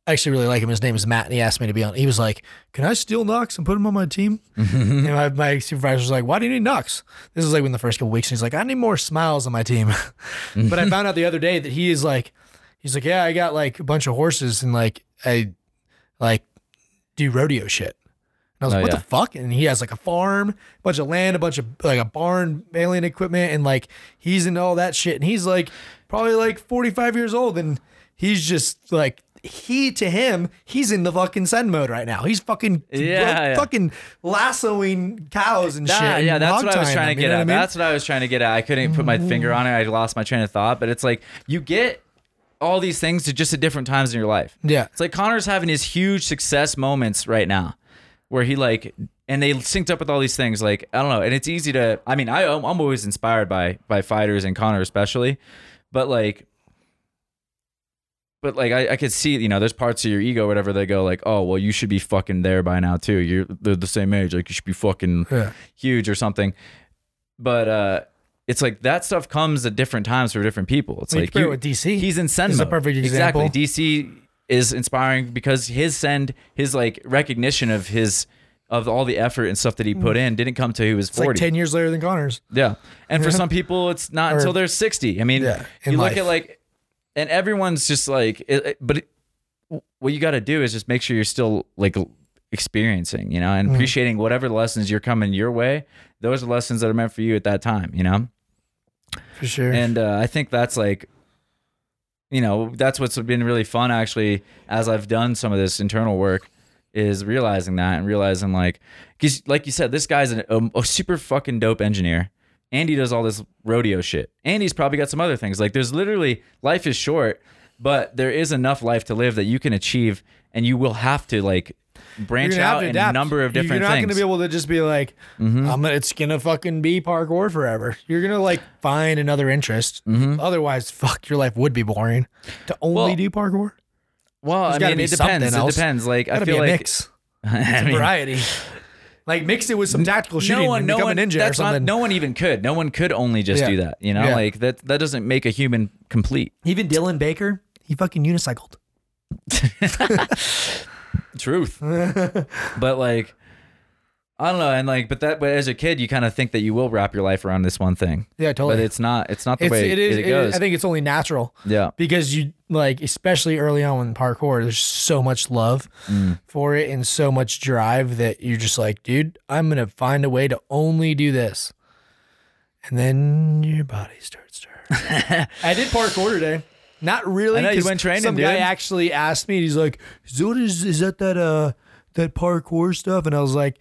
I actually really like him. His name is Matt, and he asked me to be on. He was like, "Can I steal Knox and put him on my team?" And my, my supervisor was like, "Why do you need Knox?" This was like in the first couple weeks, and he's like, "I need more smiles on my team." But I found out the other day that he is like, he's like, "Yeah, I got like a bunch of horses, and like I like do rodeo shit." And I was oh, like, "What yeah. the fuck?" And he has like a farm, a bunch of land, a bunch of like a barn, alien equipment, and like he's into all that shit. And he's like probably like forty-five years old, and he's just like. He to him, he's in the fucking send mode right now. He's fucking yeah, like, yeah. fucking lassoing cows and nah, shit. Yeah, and that's what I was trying to get at. I mean? That's what I was trying to get at. I couldn't put my finger on it. I lost my train of thought. But it's like you get all these things to just at different times in your life. Yeah, it's like Conor's having his huge success moments right now, where he like, and they synced up with all these things. Like I don't know, and it's easy to. I mean, I I'm always inspired by by fighters and Conor especially, but like. But like I, I could see, you know, there's parts of your ego, or whatever, they go like, oh, well, you should be fucking there by now too. You're they're the same age, like you should be fucking yeah. huge or something. But uh, it's like that stuff comes at different times for different people. It's I mean, like you, with D C, he's in send. Is a perfect example. Exactly, D C is inspiring because his send, his like recognition of his of all the effort and stuff that he put in didn't come till he was forty. It's like ten years later than Conor's. Yeah, and for some people, it's not or, until they're sixty. I mean, yeah, you look life. At like. And everyone's just like, it, it, but it, what you got to do is just make sure you're still like experiencing, you know, and appreciating whatever lessons you're coming your way. Those are lessons that are meant for you at that time, you know? For sure. And uh, I think that's like, you know, that's what's been really fun actually, as I've done some of this internal work, is realizing that and realizing like, because like you said, this guy's an, a, a super fucking dope engineer. Andy does all this rodeo shit. Andy's probably got some other things. Like there's literally, life is short, but there is enough life to live that you can achieve, and you will have to like branch out in a number of different things. You're not going to be able to just be like, mm-hmm. I'm, it's going to fucking be parkour forever. You're going to like find another interest. Mm-hmm. Otherwise, fuck, your life would be boring to only well, do parkour. Well, there's I mean, it depends. Else. It depends. Like I feel be a like mix. I mean, variety. Like mix it with some tactical shooting no one, and become no one, a ninja that's or something. Not, no one even could. No one could only just yeah. do that. You know, yeah. like that that doesn't make a human complete. Even Dylan Baker, he fucking unicycled. Truth. But like, I don't know, and like, but that, but as a kid, you kind of think that you will wrap your life around this one thing. Yeah, totally. But it's not. It's not the it's, way it, is, it goes. It is, I think it's only natural. Yeah. Because you like, especially early on in parkour, there's so much love mm. for it and so much drive that you're just like, dude, I'm gonna find a way to only do this. And then your body starts to hurt. I did parkour today. Not really. I know, you went training. Some dude. guy actually asked me, and he's like, "Is is that that uh?" that parkour stuff?" And I was like,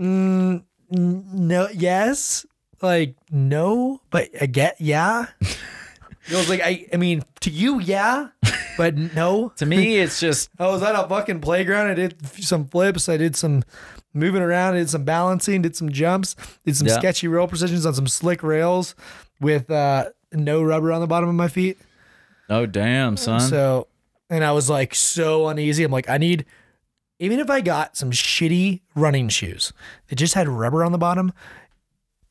mm, no, yes. Like, no, but I get, yeah. I was like, I, I mean, to you, yeah, but no. To me, it's just, I was at a fucking playground. I did some flips. I did some moving around. I did some balancing, did some jumps, did some yeah. sketchy rail positions on some slick rails with uh, no rubber on the bottom of my feet. Oh, damn, son. So, and I was like, so uneasy. I'm like, I need, even if I got some shitty running shoes that just had rubber on the bottom,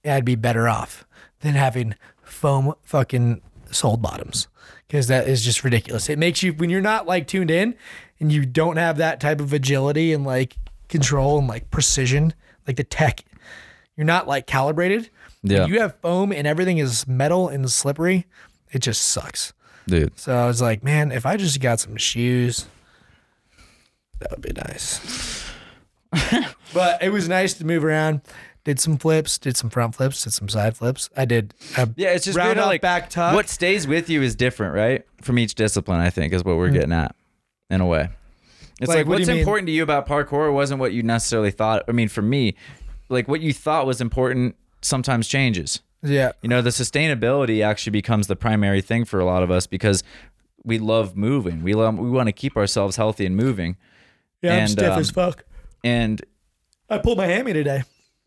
I'd be better off than having foam fucking sole bottoms, because that is just ridiculous. It makes you, when you're not like tuned in and you don't have that type of agility and like control and like precision, like the tech, you're not like calibrated. Yeah. You have foam and everything is metal and slippery. It just sucks. Dude. So I was like, man, if I just got some shoes, that would be nice. But it was nice to move around. Did some flips, did some front flips, did some side flips. I did a yeah, it's just round up, like, back tuck. What stays with you is different, right? From each discipline, I think, is what we're mm. getting at, in a way. It's like, like what's important mean? to you about parkour wasn't what you necessarily thought. I mean, for me, like what you thought was important sometimes changes. Yeah. You know, the sustainability actually becomes the primary thing for a lot of us, because we love moving. We love, we want to keep ourselves healthy and moving. Yeah, and, I'm stiff um, as fuck. And I pulled my hammy today.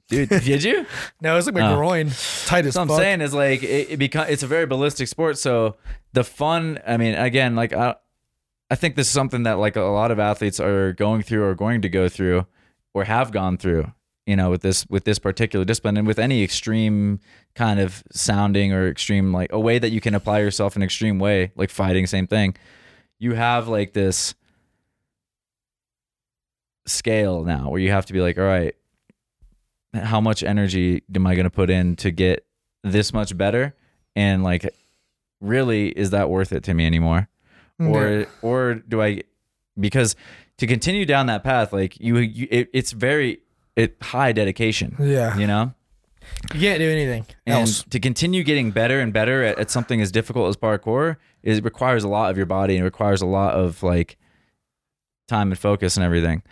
Dude, did you? No, it's like my oh. groin, tight as fuck. What I'm fuck. saying is, like, it, it becomes, it's a very ballistic sport. So the fun, I mean, again, like, I, I think this is something that like a lot of athletes are going through or going to go through or have gone through, you know, with this, with this particular discipline and with any extreme kind of sounding or extreme, like a way that you can apply yourself in an extreme way, like fighting, same thing. You have like this scale now where you have to be like, all right, how much energy am I going to put in to get this much better? And like, really, is that worth it to me anymore? Mm-hmm. Or, or do I, because to continue down that path, like you, you it, it's very, it high dedication. Yeah. You know, you can't do anything and else. To continue getting better and better at, at something as difficult as parkour is requires a lot of your body and requires a lot of like time and focus and everything.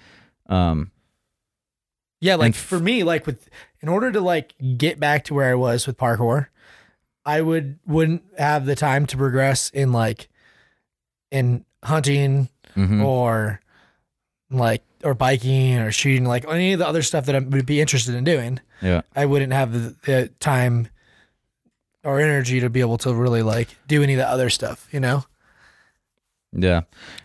Um, yeah, like f- for me, like with, in order to like get back to where I was with parkour, I would wouldn't have the time to progress in like in hunting mm-hmm. or like or biking or shooting, like any of the other stuff that I would be interested in doing. Yeah, I wouldn't have the, the time or energy to be able to really like do any of the other stuff, you know. Yeah,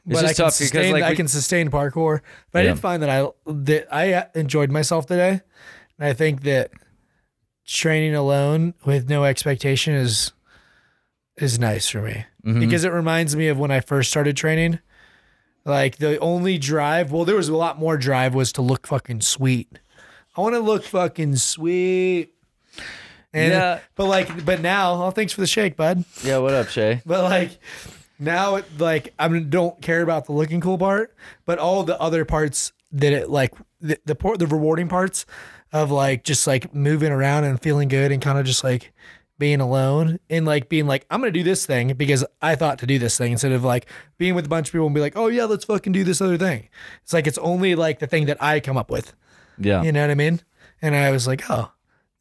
it's but just I tough sustain, because like we, I can sustain parkour, but yeah. I did find that I that I enjoyed myself today, and I think that training alone with no expectation is is nice for me mm-hmm. because it reminds me of when I first started training. Like the only drive, well, there was a lot more drive was to look fucking sweet. I want to look fucking sweet. And yeah. but like, but now, oh, thanks for the shake, bud. Yeah, what up, Shay? But like. Now, like, I don't care about the looking cool part, but all the other parts that it, like, the the, por- the rewarding parts of, like, just, like, moving around and feeling good and kind of just, like, being alone and, like, being like, I'm going to do this thing because I thought to do this thing instead of, like, being with a bunch of people and be like, oh, yeah, let's fucking do this other thing. It's, like, it's only, like, the thing that I come up with. Yeah. You know what I mean? And I was like, oh,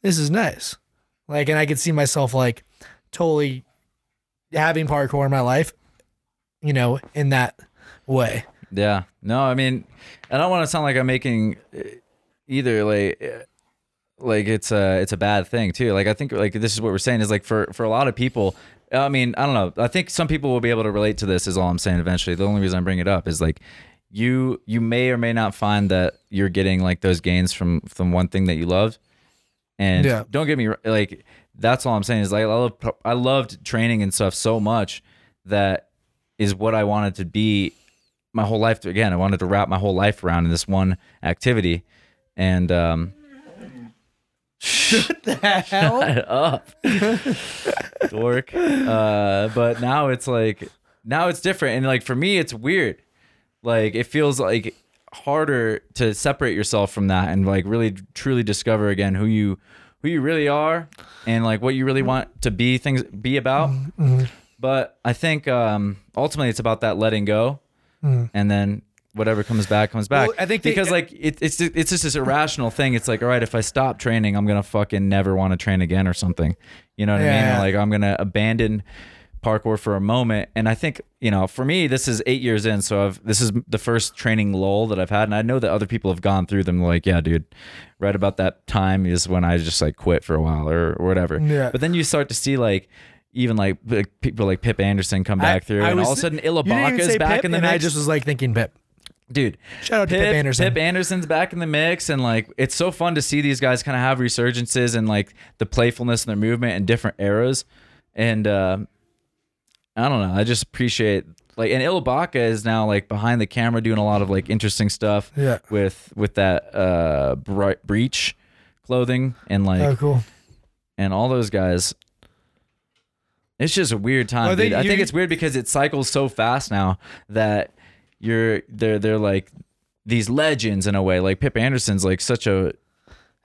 this is nice. Like, and I could see myself, like, totally having parkour in my life. You know, in that way. Yeah. No, I mean, I don't want to sound like I'm making either like like it's a it's a bad thing too. Like I think like this is what we're saying is like for for a lot of people. I mean, I don't know. I think some people will be able to relate to this. Is all I'm saying. Eventually, the only reason I bring it up is like you you may or may not find that you're getting like those gains from from one thing that you loved. And yeah. don't get me like that's all I'm saying is like I love I loved training and stuff so much that. Is what I wanted to be my whole life to, again, I wanted to wrap my whole life around in this one activity. And um, shut the hell shut up, dork. Uh, but now it's like, now it's different. And like, for me, it's weird. Like, it feels like harder to separate yourself from that and like really truly discover again who you who you really are and like what you really want to be things be about. Mm-hmm. But I think um, ultimately it's about that letting go, mm-hmm. and then whatever comes back comes back. Well, I think because they, like it, it's it's just this irrational thing. It's like, all right, if I stop training, I'm gonna fucking never want to train again or something. You know what yeah, I mean? Yeah. Like I'm gonna abandon parkour for a moment. And I think, you know, for me, this is eight years in, so I've this is the first training lull that I've had, and I know that other people have gone through them. Like, yeah, dude, right about that time is when I just like quit for a while or, or whatever. Yeah. But then you start to see like even like, like people like Pip Anderson come back I, through, I and was, all of a sudden Ilabaca is back Pip, in the mix. I just was like thinking Pip. Dude, shout out Pip, to Pip Anderson. Pip Anderson's back in the mix, and like it's so fun to see these guys kind of have resurgences and like the playfulness and their movement in different eras. And uh, I don't know, I just appreciate like, and Ilabaca is now like behind the camera doing a lot of like interesting stuff. Yeah. With with that uh bright breech clothing and like oh, cool. and all those guys. It's just a weird time. Well, dude. They, I think it's weird because it cycles so fast now that. You're they're they're like these legends in a way. Like Pip Anderson's like such a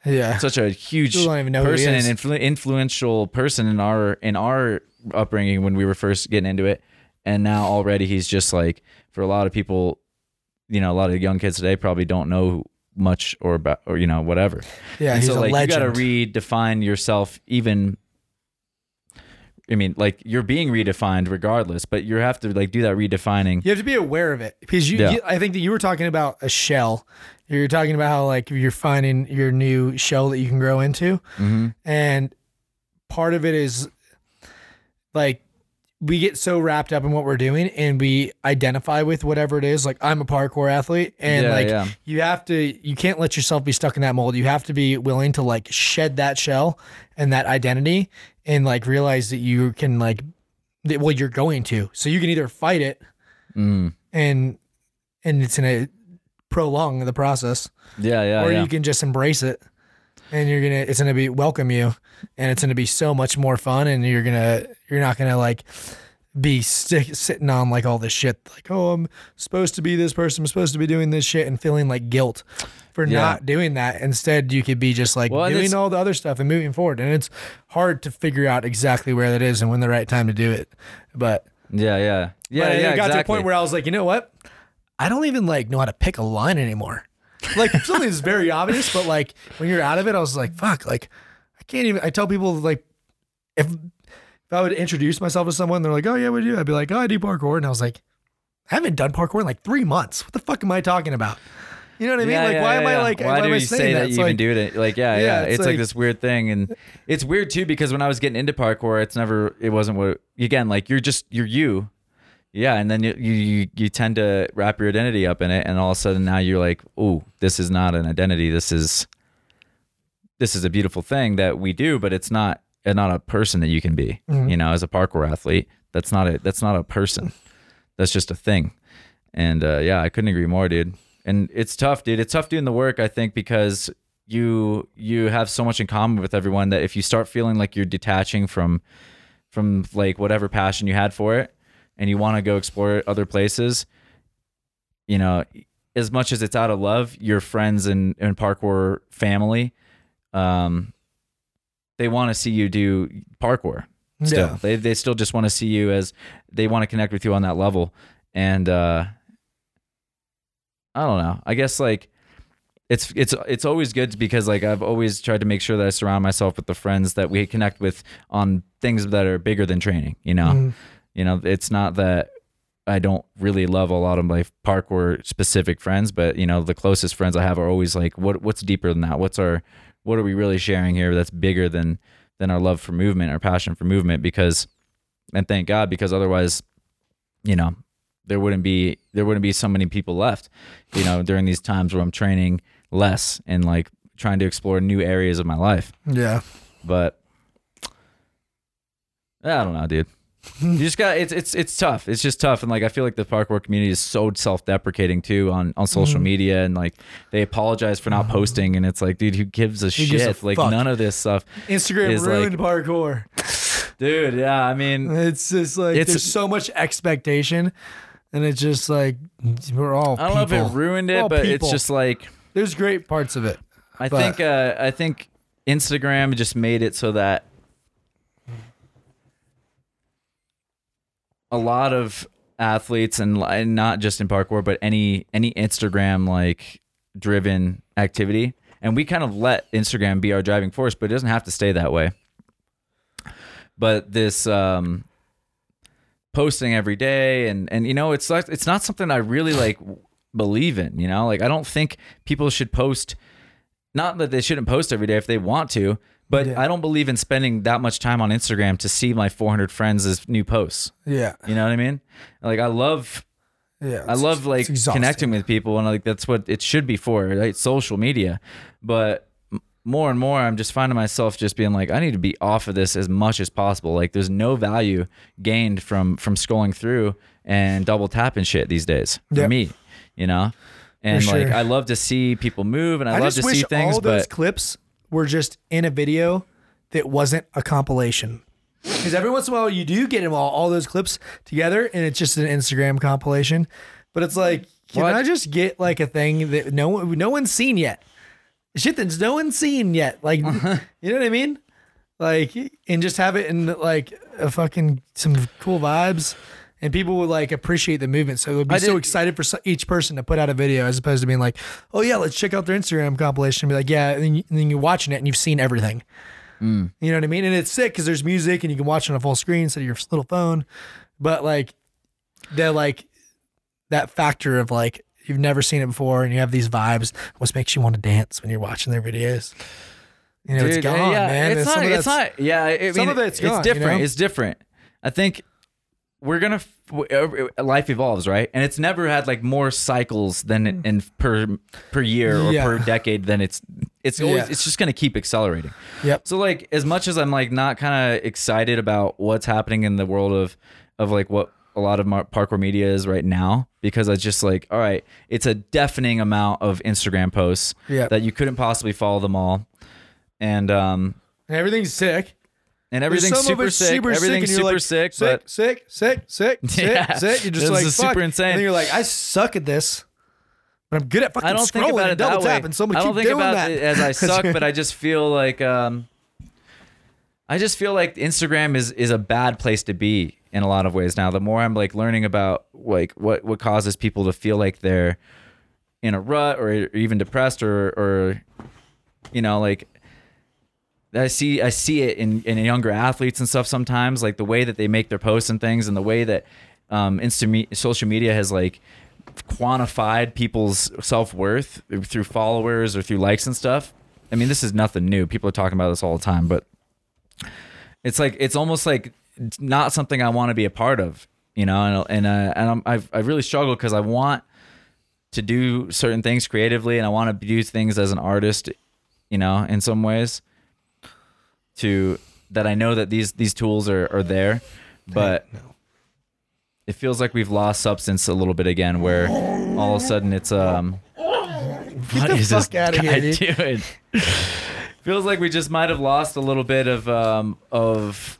yeah such a huge person and influ- influential person in our in our upbringing when we were first getting into it, and now already he's just like, for a lot of people, you know, a lot of young kids today probably don't know much or about or you know whatever. Yeah, and he's so like a legend. You got to redefine yourself even. I mean, like you're being redefined regardless, but you have to like do that redefining. You have to be aware of it because you, yeah. you I think that you were talking about a shell. You're talking about how like you're finding your new shell that you can grow into. Mm-hmm. And part of it is like we get so wrapped up in what we're doing and we identify with whatever it is. Like I'm a parkour athlete and yeah, like yeah. you have to, you can't let yourself be stuck in that mold. You have to be willing to like shed that shell and that identity and like realize that you can like, that, well, you're going to, so you can either fight it mm. and, and it's going to prolong the process. Yeah. Yeah. Or yeah. you can just embrace it and you're going to, it's going to be welcome you and it's going to be so much more fun. And you're going to, you're not going to like be stick, sitting on like all this shit. Like, oh, I'm supposed to be this person. I'm supposed to be doing this shit and feeling like guilt for yeah. not doing that. Instead, you could be just like well, doing all the other stuff and moving forward. And it's hard to figure out exactly where that is and when the right time to do it. But yeah, yeah, yeah. But yeah, it got exactly. to a point where I was like, you know what? I don't even like know how to pick a line anymore. Like something that's very obvious, but like when you're out of it, I was like, fuck, like I can't even, I tell people like, if, if I would introduce myself to someone, they're like, oh yeah, what do you do? I'd be like, oh, I do parkour. And I was like, I haven't done parkour in like three months. What the fuck am I talking about? You know what I mean? Yeah, like, yeah, why yeah. am I like, why, why do am I you say that, that you like, even do it? Like, yeah, yeah. yeah. It's, it's like, like this weird thing. And it's weird too, because when I was getting into parkour, it's never, it wasn't what, again, like you're just, you're you. Yeah, and then you, you you tend to wrap your identity up in it, and all of a sudden now you're like, "Ooh, this is not an identity. This is this is a beautiful thing that we do, but it's not it's not a person that you can be. Mm-hmm. You know, as a parkour athlete, that's not a that's not a person. That's just a thing." And uh, yeah, I couldn't agree more, dude. And it's tough, dude. It's tough doing the work, I think, because you you have so much in common with everyone that if you start feeling like you're detaching from from like whatever passion you had for it. And you want to go explore other places, you know, as much as it's out of love, your friends and, and parkour family, um, they want to see you do parkour still. Yeah. They they still just want to see you as they want to connect with you on that level. And uh, I don't know. I guess like it's it's it's always good because like I've always tried to make sure that I surround myself with the friends that we connect with on things that are bigger than training, you know. Mm. You know, it's not that I don't really love a lot of my parkour specific friends, but you know, the closest friends I have are always like, what what's deeper than that? What's our, what are we really sharing here that's bigger than than our love for movement, our passion for movement? Because, and thank God, because otherwise, you know, there wouldn't be there wouldn't be so many people left, you know, during these times where I'm training less and like trying to explore new areas of my life. Yeah. But I don't know, dude. You just got it's it's it's tough. It's just tough, and like I feel like the parkour community is so self-deprecating too on, on social mm. media, and like they apologize for not posting, and it's like, dude, who gives a who shit? Gives a like fuck. None of this stuff. Instagram ruined like, parkour, dude. Yeah, I mean, it's just like it's, there's so much expectation, and it's just like we're all. I don't people. know if it ruined it, but people. It's just like there's great parts of it. I but. think uh, I think Instagram just made it so that. A lot of athletes, and not just in parkour, but any any Instagram like driven activity, and we kind of let Instagram be our driving force, but it doesn't have to stay that way. But this um, posting every day, and and you know, it's like it's not something I really like believe in. You know, like I don't think people should post. Not that they shouldn't post every day if they want to, but yeah. I don't believe in spending that much time on Instagram to see my four hundred friends' new posts. Yeah. You know what I mean? Like I love, yeah, I love like connecting with people, and like, that's what it should be for, right? Social media. But more and more, I'm just finding myself just being like, I need to be off of this as much as possible. Like there's no value gained from, from scrolling through and double tapping shit these days for yep. me, you know? And for like, sure. I love to see people move, and I, I love to see things, all but those clips were just in a video that wasn't a compilation. Because every once in a while you do get them all, all those clips together, and it's just an Instagram compilation. But it's like, can what? I just get like a thing that no one, no one's seen yet? Shit that's no one's seen yet. Like, uh-huh. You know what I mean? Like, and just have it in like a fucking, some cool vibes. And people would like appreciate the movement, so they'll be so excited for each person to put out a video, as opposed to being like, "Oh yeah, let's check out their Instagram compilation." And be like, "Yeah," and then, you, and then you're watching it and you've seen everything. Mm. You know what I mean? And it's sick because there's music and you can watch it on a full screen instead of your little phone. But like, they're like that factor of like you've never seen it before, and you have these vibes, which makes you want to dance when you're watching their videos. You know, dude, it's gone, yeah, man. It's, it's not. It's not. Yeah, I mean, some of it's gone. It's different. You know? It's different. I think. We're gonna life evolves, right? And it's never had like more cycles than in, in per per year or yeah. per decade than it's it's always yeah. it's just gonna keep accelerating. Yep. So like as much as I'm like not kind of excited about what's happening in the world of of like what a lot of my parkour media is right now, because I just like, all right, it's a deafening amount of Instagram posts yep. that you couldn't possibly follow them all, and um and everything's sick. And everything's super sick. super sick. Everything's super like, sick. Sick, but... sick, sick, sick, sick, yeah. sick. You're just this like, is fuck. Super insane. And then you're like, I suck at this, but I'm good at fucking I don't scrolling think about it and double tap, and someone keep doing that. I don't think about that. it as I suck, but I just feel like, um, I just feel like Instagram is is a bad place to be in a lot of ways now. The more I'm like learning about like what what causes people to feel like they're in a rut or even depressed or or you know like. I see I see it in, in younger athletes and stuff sometimes, like the way that they make their posts and things, and the way that um, Insta me- social media has like quantified people's self-worth through followers or through likes and stuff. I mean, this is nothing new. People are talking about this all the time, but it's like it's almost like it's not something I want to be a part of, you know. And and uh, and I'm, I've I've really struggled because I want to do certain things creatively, and I want to do things as an artist, you know, in some ways. To that, I know that these these tools are, are there, but no. It feels like we've lost substance a little bit again. Where all of a sudden it's um, Get what the is fuck this out guy of here, doing? Feels like we just might have lost a little bit of um of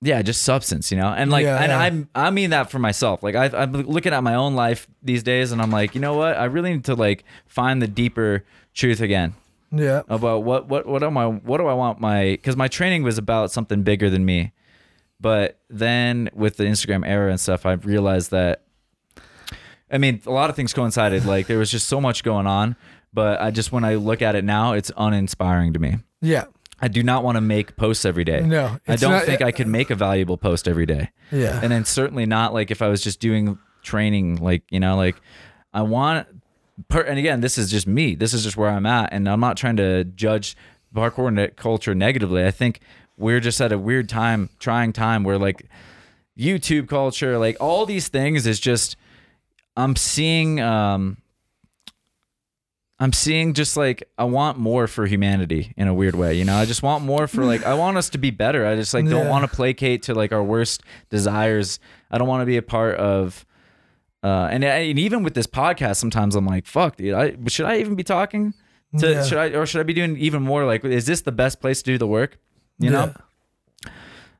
yeah, just substance, you know. And like, yeah, and yeah. I'm I mean that for myself. Like I, I'm looking at my own life these days, and I'm like, you know what? I really need to like find the deeper truth again. Yeah. About what what what am I what do I want my because my training was about something bigger than me, but then with the Instagram era and stuff, I realized that. I mean, a lot of things coincided. Like there was just so much going on, but I just when I look at it now, it's uninspiring to me. Yeah. I do not want to make posts every day. No, I don't not, think uh, I could make a valuable post every day. Yeah. And then certainly not like if I was just doing training, like you know, like I want. And again, this is just me. This is just where I'm at, and I'm not trying to judge parkour culture negatively. I think we're just at a weird time, trying time where like YouTube culture, like all these things is just I'm seeing um, I'm seeing just like, I want more for humanity in a weird way. You know, I just want more for like, I want us to be better. I just like don't yeah. want to placate to like our worst desires. I don't want to be a part of, uh, and, and even with this podcast, sometimes I'm like, fuck, dude, I, should I even be talking to, yeah. should I, or should I be doing even more? Like, is this the best place to do the work? You yeah. know?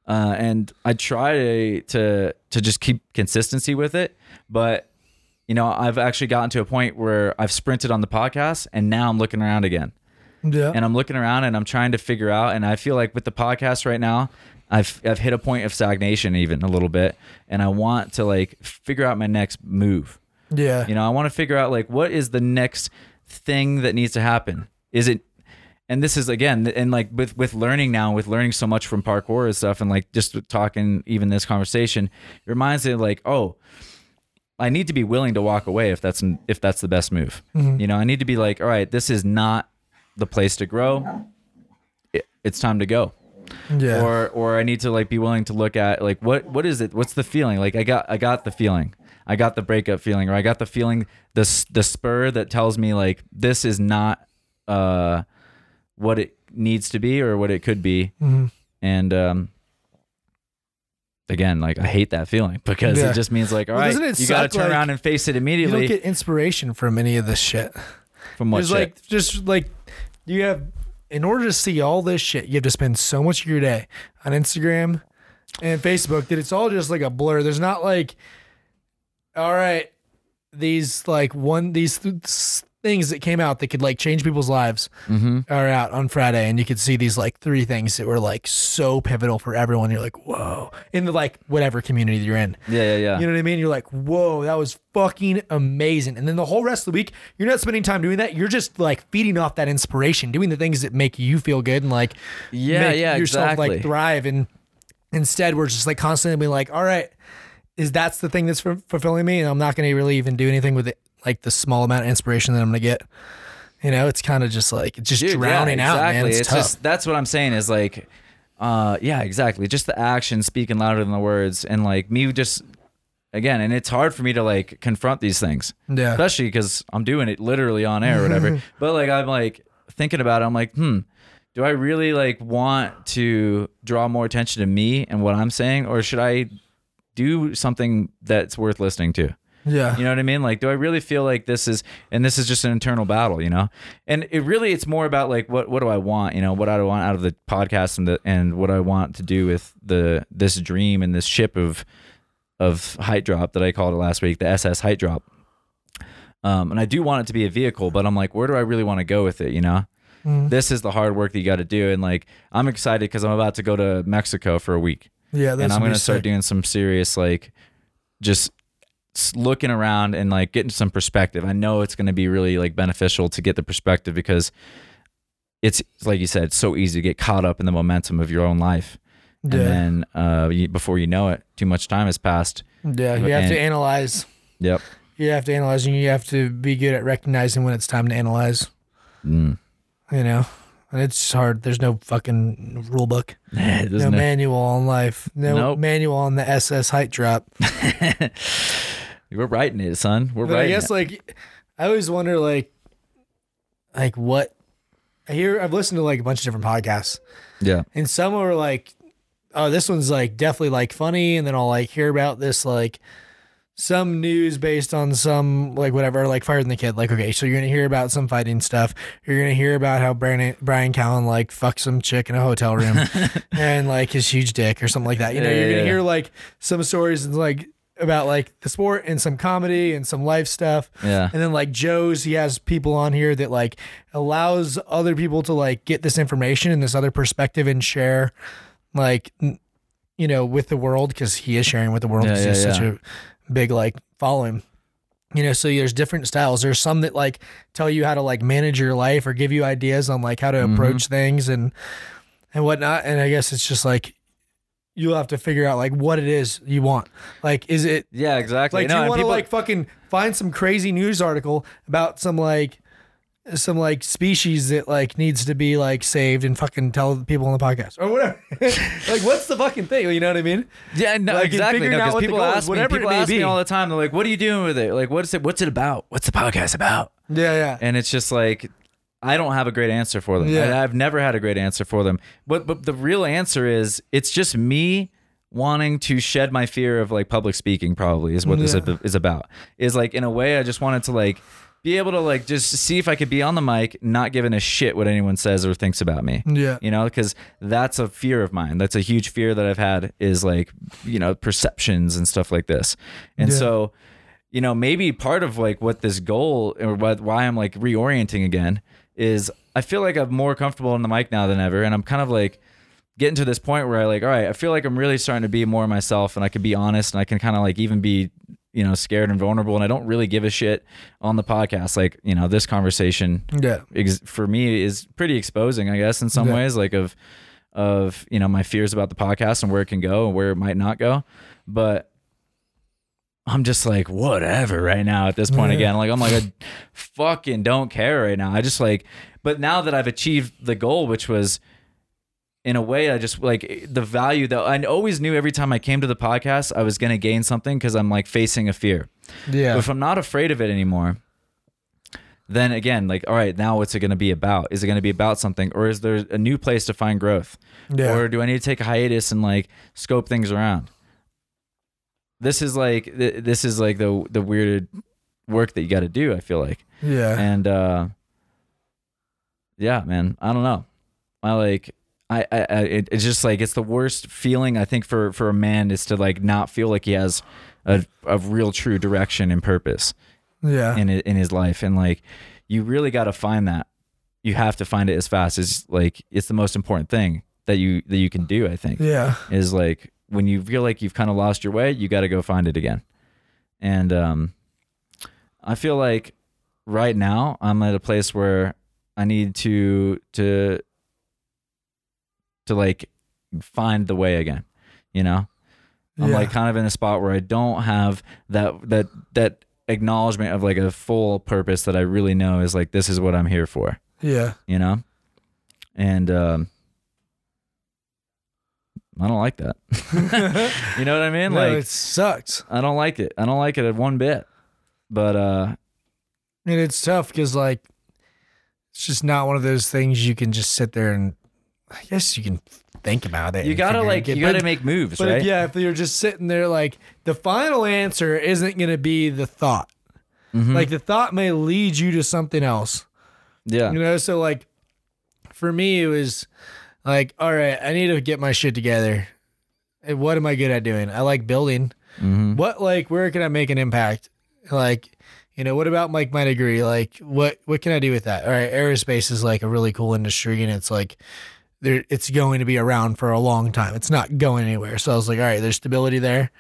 Uh, and I try to, to, to just keep consistency with it, but you know, I've actually gotten to a point where I've sprinted on the podcast and now I'm looking around again. Yeah. And I'm looking around and I'm trying to figure out, and I feel like with the podcast right now, I've I've hit a point of stagnation even a little bit, and I want to like figure out my next move. Yeah. You know, I want to figure out like what is the next thing that needs to happen? Is it and this is again, and like with, with learning now, with learning so much from parkour and stuff, and like just talking even this conversation, it reminds me of like, oh, I need to be willing to walk away if that's if that's the best move. Mm-hmm. You know, I need to be like, all right, this is not the place to grow. It, it's time to go. Yeah. Or or I need to like be willing to look at like what what is it? What's the feeling? Like I got I got the feeling. I got the breakup feeling, or I got the feeling the the spur that tells me like this is not uh what it needs to be or what it could be. Mm-hmm. And um again, like I hate that feeling because yeah. it just means like, all well, right, you got to turn like, around and face it immediately. You don't get inspiration from any of this shit. From what There's shit? Like, just like you have, in order to see all this shit, you have to spend so much of your day on Instagram and Facebook that it's all just like a blur. There's not like, all right, these like one, these th- things that came out that could like change people's lives mm-hmm. are out on Friday, and you could see these like three things that were like so pivotal for everyone. You're like, whoa, in the like whatever community you're in. Yeah, yeah, yeah. You know what I mean? You're like, whoa, that was fucking amazing. And then the whole rest of the week, you're not spending time doing that. You're just like feeding off that inspiration, doing the things that make you feel good and like yeah, make yeah, yourself exactly. like thrive. And instead, we're just like constantly being like, all right, is that's the thing that's for- fulfilling me, and I'm not going to really even do anything with it. Like the small amount of inspiration that I'm gonna get, you know, it's kind of just like just Dude, drowning yeah, exactly. out, man. It's, it's tough. Just that's what I'm saying is like, uh, yeah, exactly. Just the action speaking louder than the words, and like me just again, and it's hard for me to like confront these things, yeah, especially because I'm doing it literally on air or whatever. But like I'm like thinking about it, I'm like, hmm, do I really like want to draw more attention to me and what I'm saying, or should I do something that's worth listening to? Yeah. You know what I mean? Like, do I really feel like this is, and this is just an internal battle, you know? And it really, it's more about like, what, what do I want? You know, what I want out of the podcast and the, and what I want to do with the, this dream and this ship of, of height drop that I called it last week, the S S height drop. Um, and I do want it to be a vehicle, but I'm like, where do I really want to go with it? You know, mm. This is the hard work that you got to do. And like, I'm excited cause I'm about to go to Mexico for a week. Yeah. That's and I'm going to start doing some serious, like just looking around and like getting some perspective. I know it's going to be really like beneficial to get the perspective because it's like you said, it's so easy to get caught up in the momentum of your own life. Yeah. And then uh, you, before you know it, too much time has passed. Yeah. You have and, to analyze. Yep. You have to analyze, and you have to be good at recognizing when it's time to analyze, mm. you know, and it's hard. There's no fucking rule book, no, no manual on life, no nope. manual on the S S height drop. We're writing it, son. We're but writing it. I guess, it. like, I always wonder, like, like what I hear. I've listened to like a bunch of different podcasts. Yeah. And some are like, oh, this one's like definitely like funny. And then I'll like hear about this, like, some news based on some, like, whatever, like, Fired in the Kid. Like, okay, so you're going to hear about some fighting stuff. You're going to hear about how Brian, Brian Callen, like, fucked some chick in a hotel room and, like, his huge dick or something like that. You know, yeah, you're yeah, going to yeah. hear, like, some stories and, like, about like the sport and some comedy and some life stuff. Yeah. And then like Joe's, he has people on here that like allows other people to like get this information and this other perspective and share like, you know, with the world. Cause he is sharing with the world. Yeah, yeah, he's yeah. such a big like following, you know, so there's different styles. There's some that like tell you how to like manage your life or give you ideas on like how to mm-hmm. approach things and, and whatnot. And I guess it's just like, you'll have to figure out like what it is you want. Like, is it? Yeah, exactly. Like, no, do you want to like fucking find some crazy news article about some like some like species that like needs to be like saved and fucking tell people on the podcast or whatever? Like, what's the fucking thing? You know what I mean? Yeah, no, like, exactly. No, because people ask me, people ask me all the time. They're like, "What are you doing with it? Like, what is it? What's it about? What's the podcast about?" Yeah, yeah. And it's just like, I don't have a great answer for them. Yeah. I, I've never had a great answer for them. But but the real answer is, it's just me wanting to shed my fear of like public speaking, probably is what yeah. this is about. Is like, in a way, I just wanted to like be able to like just see if I could be on the mic, not giving a shit what anyone says or thinks about me. Yeah. You know, because that's a fear of mine. That's a huge fear that I've had, is like, you know, perceptions and stuff like this. And yeah. so, you know, maybe part of like what this goal, or what, why I'm like reorienting again, is I feel like I'm more comfortable on the mic now than ever. And I'm kind of like getting to this point where I like, all right, I feel like I'm really starting to be more myself, and I can be honest, and I can kind of like even be, you know, scared and vulnerable, and I don't really give a shit on the podcast. Like, you know, this conversation yeah. ex- for me is pretty exposing, I guess, in some yeah. ways, like of, of, you know, my fears about the podcast and where it can go and where it might not go. But I'm just like, whatever right now at this point yeah. again. Like, I'm like, I fucking don't care right now. I just like, but now that I've achieved the goal, which was, in a way, I just like the value that I always knew every time I came to the podcast, I was going to gain something, because I'm like facing a fear. Yeah. But if I'm not afraid of it anymore, then again, like, all right, now what's it going to be about? Is it going to be about something, or is there a new place to find growth? Yeah. Or do I need to take a hiatus and like scope things around? This is like, th- this is like the, the weird work that you got to do, I feel like. Yeah. And, uh, yeah, man, I don't know. I like, I, I, I it, it's just like, it's the worst feeling I think for, for a man, is to like not feel like he has a, a real true direction and purpose yeah. in in his life. And like, you really got to find that. You have to find it as fast as like, it's the most important thing that you, that you can do, I think. Yeah. Is like, when you feel like you've kind of lost your way, you got to go find it again. And, um, I feel like right now I'm at a place where I need to, to, to like find the way again, you know? I'm yeah. like kind of in a spot where I don't have that, that, that acknowledgement of like a full purpose that I really know is like, this is what I'm here for. Yeah. You know? And, um, I don't like that. You know what I mean? No, like, it sucks. I don't like it. I don't like it one bit, but, uh, and it's tough, 'cause like, it's just not one of those things you can just sit there and, I guess you can think about it. You gotta like, you gotta make moves, right? Yeah, if you're just sitting there, like the final answer isn't gonna be the thought. Mm-hmm. Like the thought may lead you to something else. Yeah, you know. So like, for me, it was like, all right, I need to get my shit together. And what am I good at doing? I like building. Mm-hmm. What like, where can I make an impact? Like, you know, what about like my degree? Like, what what can I do with that? All right, aerospace is like a really cool industry, and it's like, there, it's going to be around for a long time. It's not going anywhere. So I was like, all right, there's stability there.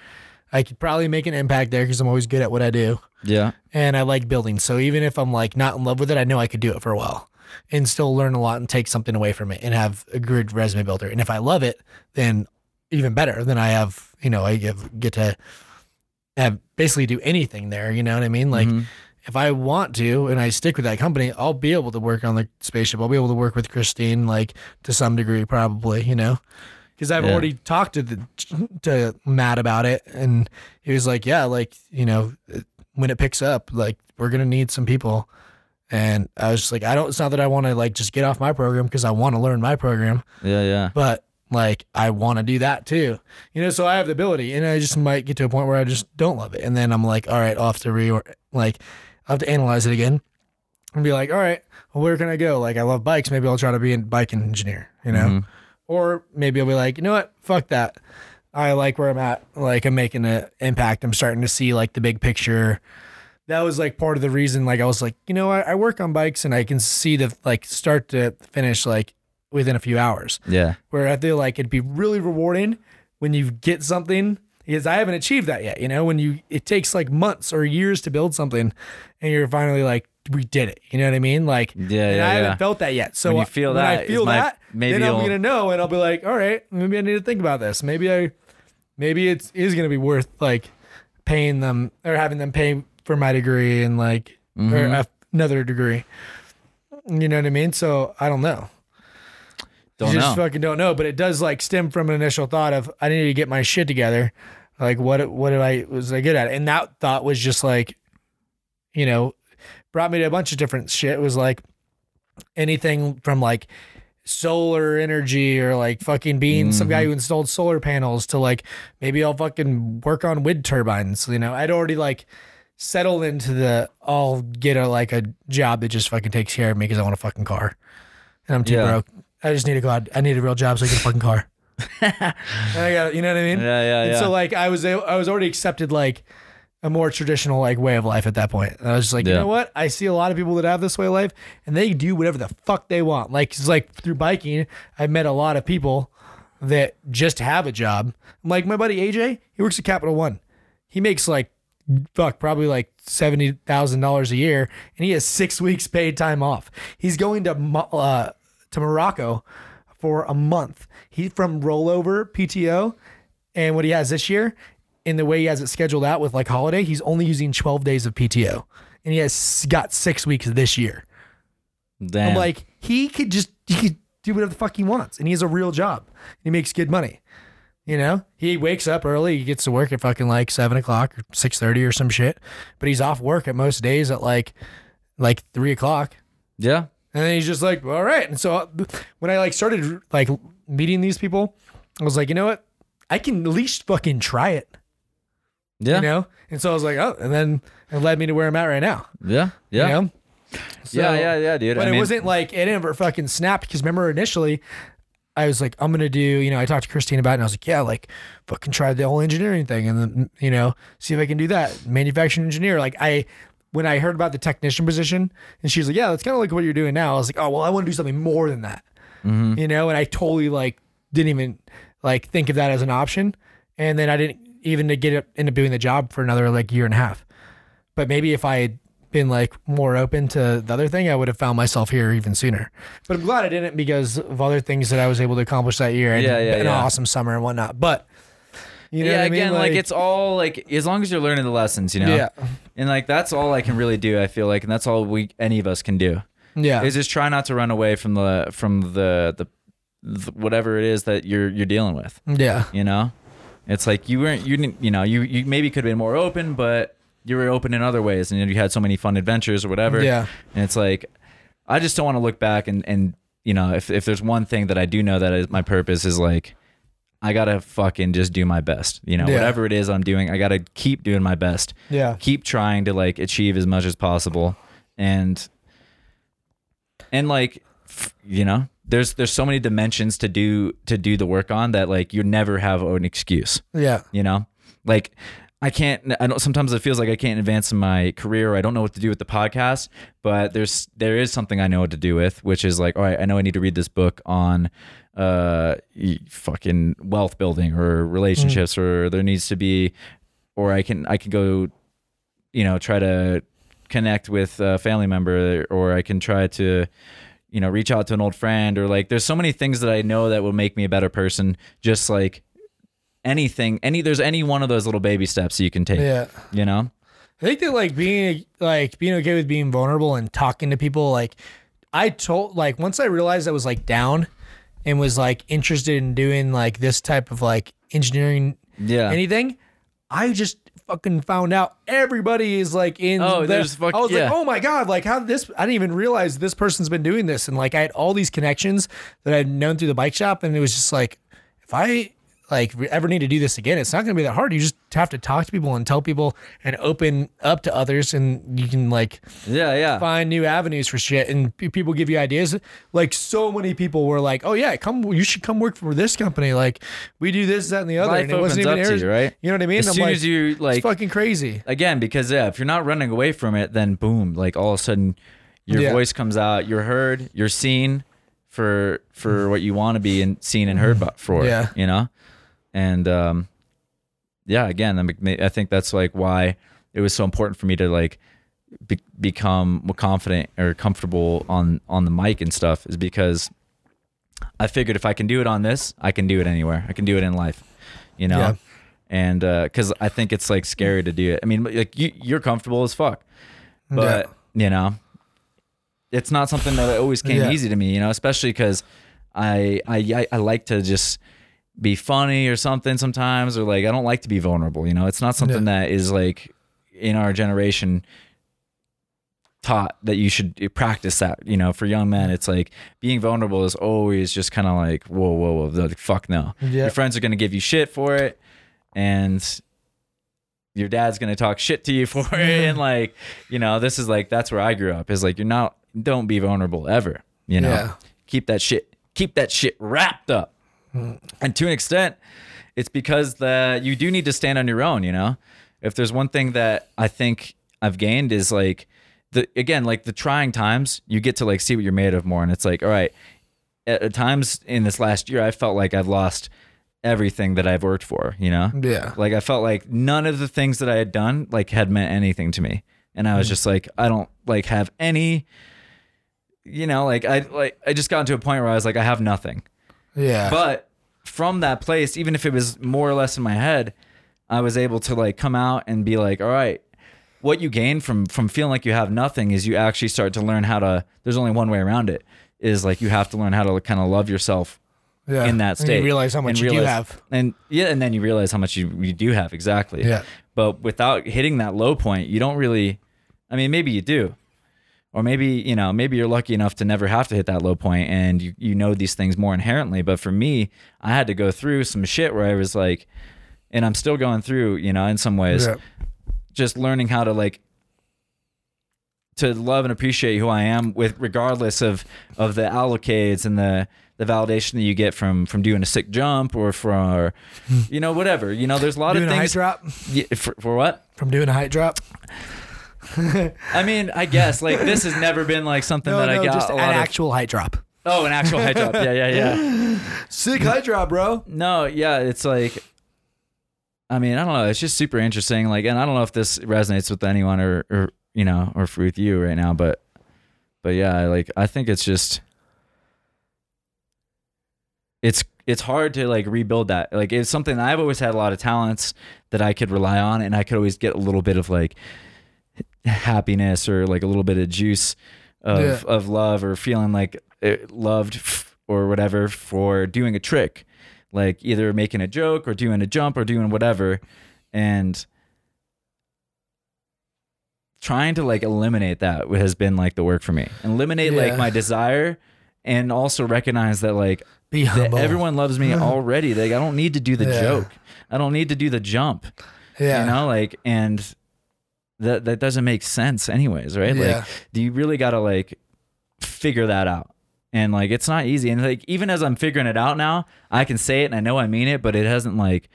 I could probably make an impact there, because I'm always good at what I do. Yeah. And I like building. So even if I'm like not in love with it, I know I could do it for a while and still learn a lot and take something away from it and have a good resume builder. And if I love it, then even better. Then I have, you know, I give, get to have basically do anything there. You know what I mean? Like, mm-hmm. If I want to, and I stick with that company, I'll be able to work on the spaceship. I'll be able to work with Christine, like to some degree, probably, you know, because I've yeah. already talked to the, to Matt about it, and he was like, "Yeah, like, you know, when it picks up, like we're gonna need some people." And I was just like, "I don't." It's not that I want to like just get off my program, because I want to learn my program. Yeah, yeah. But like, I want to do that too, you know. So I have the ability, and I just might get to a point where I just don't love it, and then I'm like, "All right, I'll have to re like." I have to analyze it again and be like, all right, well, where can I go? Like, I love bikes. Maybe I'll try to be a bike engineer, you know? Mm-hmm. Or maybe I'll be like, you know what? Fuck that. I like where I'm at. Like, I'm making an impact. I'm starting to see like the big picture. That was like part of the reason. Like, I was like, you know, I, I work on bikes and I can see the like start to finish like within a few hours. Yeah. Where I feel like it'd be really rewarding when you get something, because I haven't achieved that yet. You know, when you, it takes like months or years to build something and you're finally like, we did it. You know what I mean? Like, yeah, and yeah, I haven't yeah. felt that yet. So when, you feel when that, I feel that, my, maybe then I'm going to know, and I'll be like, all right, maybe I need to think about this. Maybe I, maybe it is going to be worth like paying them or having them pay for my degree and like, mm-hmm. or another degree. You know what I mean? So I don't know. Don't you just know. fucking don't know, but it does like stem from an initial thought of, I need to get my shit together. Like, what, what did I, was I good at? And that thought was just like, you know, brought me to a bunch of different shit. It was like anything from like solar energy or like fucking being mm-hmm. some guy who installed solar panels to like, maybe I'll fucking work on wind turbines. You know, I'd already like settled into the, I'll get a, like a job that just fucking takes care of me because I want a fucking car and I'm too yeah. broke. I just need to go out. I need a real job so I get a fucking car. I got, you know what I mean? Yeah, yeah, and yeah. So like I was, I was already accepted like a more traditional like way of life at that point. And I was just like, yeah. you know what? I see a lot of people that have this way of life and they do whatever the fuck they want. Like it's like through biking, I've met a lot of people that just have a job. I'm like my buddy A J, he works at Capital One. He makes like fuck probably like seventy thousand dollars a year and he has six weeks paid time off. He's going to uh, to Morocco for a month. He from rollover P T O and what he has this year and the way he has it scheduled out with like holiday, he's only using twelve days of P T O and he has got six weeks this year. Damn. I'm like, he could just, he could do whatever the fuck he wants and he has a real job. He makes good money. You know, he wakes up early. He gets to work at fucking like seven o'clock or six thirty or some shit, but he's off work at most days at like, like three o'clock. Yeah. And then he's just like, all right. And so when I like started like meeting these people, I was like, you know what? I can at least fucking try it. Yeah. You know? And so I was like, oh, and then it led me to where I'm at right now. Yeah. Yeah. You know? So, yeah. Yeah. Yeah, dude. But I it mean, wasn't like, it never fucking snapped because remember initially I was like, I'm going to do, you know, I talked to Christine about it and I was like, yeah, like fucking try the whole engineering thing and then, you know, see if I can do that. Manufacturing engineer. Like I, when I heard about the technician position and she's like, yeah, that's kind of like what you're doing now. I was like, oh, well, I want to do something more than that, mm-hmm. you know? And I totally like, didn't even like think of that as an option. And then I didn't even to get up into doing the job for another like year and a half. But maybe if I had been like more open to the other thing, I would have found myself here even sooner, but I'm glad I didn't because of other things that I was able to accomplish that year and yeah, yeah, an yeah. awesome summer and whatnot. But you know yeah, what I mean? Again, like, like it's all like as long as you're learning the lessons, you know. Yeah. And like that's all I can really do, I feel like, and that's all we any of us can do. Yeah. Is just try not to run away from the from the the, the whatever it is that you're you're dealing with. Yeah. You know? It's like you weren't you didn't you know, you, you maybe could have been more open, but you were open in other ways and you had so many fun adventures or whatever. Yeah. And it's like I just don't want to look back and, and you know, if if there's one thing that I do know that is my purpose is like I gotta fucking just do my best, you know, yeah. whatever it is I'm doing, I gotta keep doing my best. Yeah. Keep trying to like achieve as much as possible. And, and like, f- you know, there's, there's so many dimensions to do, to do the work on that. Like you never have an excuse. Yeah. You know, like I can't, I don't, sometimes it feels like I can't advance in my career. Or I don't know what to do with the podcast, but there's, there is something I know what to do with, which is like, all right, I know I need to read this book on, uh, fucking wealth building or relationships, mm. or there needs to be, or I can, I can go, you know, try to connect with a family member, or I can try to, you know, reach out to an old friend, or like, there's so many things that I know that will make me a better person. Just like anything, any, there's any one of those little baby steps you can take, yeah. you know? I think that like being, like being okay with being vulnerable and talking to people. Like I told, like, once I realized I was like down and was like interested in doing like this type of like engineering, yeah. anything, I just fucking found out everybody is like in. Oh, the, there's fucking. I was yeah. like, oh my god, like how this? I didn't even realize this person's been doing this, and like I had all these connections that I'd known through the bike shop, and it was just like, if I like ever need to do this again, it's not gonna be that hard. You just have to talk to people and tell people and open up to others, and you can like yeah yeah find new avenues for shit, and p- people give you ideas. Like so many people were like, oh yeah, come, you should come work for this company, like we do this, that, and the other. Life and it wasn't even airs, you, right? You know what I mean? As I'm soon like, as you like, it's fucking crazy again, because yeah, if you're not running away from it, then boom, like all of a sudden your yeah. voice comes out, you're heard, you're seen for for what you want to be and seen and heard for, yeah. you know. And, um, yeah, again, I mean, I think that's like why it was so important for me to like be- become more confident or comfortable on, on the mic and stuff, is because I figured if I can do it on this, I can do it anywhere. I can do it in life, you know? Yeah. And, uh, cause I think it's like scary to do it. I mean, like you, you're comfortable as fuck, but yeah. you know, it's not something that always came yeah. easy to me, you know, especially cause I, I, I like to just be funny or something sometimes, or like I don't like to be vulnerable, you know. It's not something yeah. that is like in our generation taught that you should practice that, you know, for young men. It's like being vulnerable is always just kind of like, whoa, whoa, whoa, like, fuck no. Yep. Your friends are going to give you shit for it. And your dad's going to talk shit to you for it. And like, you know, this is like, that's where I grew up, is like, you're not, don't be vulnerable ever, you know, yeah. keep that shit, keep that shit wrapped up. Mm. And to an extent, it's because that you do need to stand on your own. You know, if there's one thing that I think I've gained is like, the, again, like the trying times, you get to like see what you're made of more. And it's like, all right, at, at times in this last year, I felt like I've lost everything that I've worked for, you know? Yeah. Like I felt like none of the things that I had done like had meant anything to me. And I was just like, I don't like have any, you know, like I, like I just got to a point where I was like, I have nothing. Yeah. But from that place, even if it was more or less in my head, I was able to like come out and be like, all right, what you gain from from feeling like you have nothing is you actually start to learn how to, there's only one way around it, is like you have to learn how to kind of love yourself yeah. in that state. And you realize how much you do have. And yeah, and then you realize how much you, you do have, exactly. Yeah. But without hitting that low point, you don't really, I mean, maybe you do. Or maybe, you know, maybe you're lucky enough to never have to hit that low point and you, you know these things more inherently. But for me, I had to go through some shit where I was like, and I'm still going through, you know, in some ways. Yeah. Just learning how to like to love and appreciate who I am, with regardless of of the allocates and the the validation that you get from from doing a sick jump or from or, you know, whatever, you know, there's a lot doing of things a height drop yeah, for, for what from doing a height drop. I mean, I guess like this has never been like something no, that no, I got just a lot an of, actual height drop. Oh, an actual height drop. Yeah, yeah, yeah. Sick height drop, bro. No, yeah, it's like. I mean, I don't know. It's just super interesting. Like, and I don't know if this resonates with anyone or, or you know, or with you right now, but, but yeah, like, I think it's just, it's, it's hard to like rebuild that. Like, it's something I've always had a lot of talents that I could rely on, and I could always get a little bit of like happiness or like a little bit of juice of, yeah. of love or feeling like loved or whatever for doing a trick. Like either making a joke or doing a jump or doing whatever, and trying to like eliminate that has been like the work for me. Eliminate yeah. like my desire, and also recognize that like Be that everyone loves me already. Like I don't need to do the yeah. joke. I don't need to do the jump. Yeah, you know, like, and that that doesn't make sense anyways, right? Yeah. Like, do you really gotta like figure that out? And like, it's not easy. And like, even as I'm figuring it out now, I can say it and I know I mean it, but it hasn't like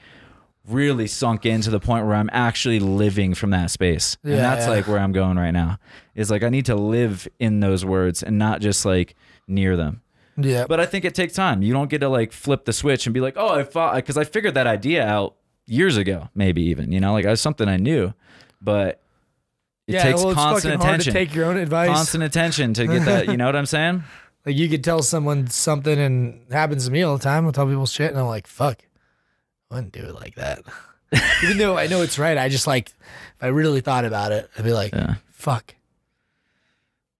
really sunk in to the point where I'm actually living from that space. Yeah, and that's yeah. like where I'm going right now, is like, I need to live in those words and not just like near them. Yeah. But I think it takes time. You don't get to like flip the switch and be like, oh, I thought, cause I figured that idea out years ago, maybe even, you know, like it was something I knew, but it yeah, takes well, constant attention. Hard to take your own advice. Constant attention to get that. You know what I'm saying? Like, you could tell someone something, and it happens to me all the time. I'll tell people shit, and I'm like, fuck, I wouldn't do it like that. Even though I know it's right, I just, like, if I really thought about it, I'd be like, yeah. fuck.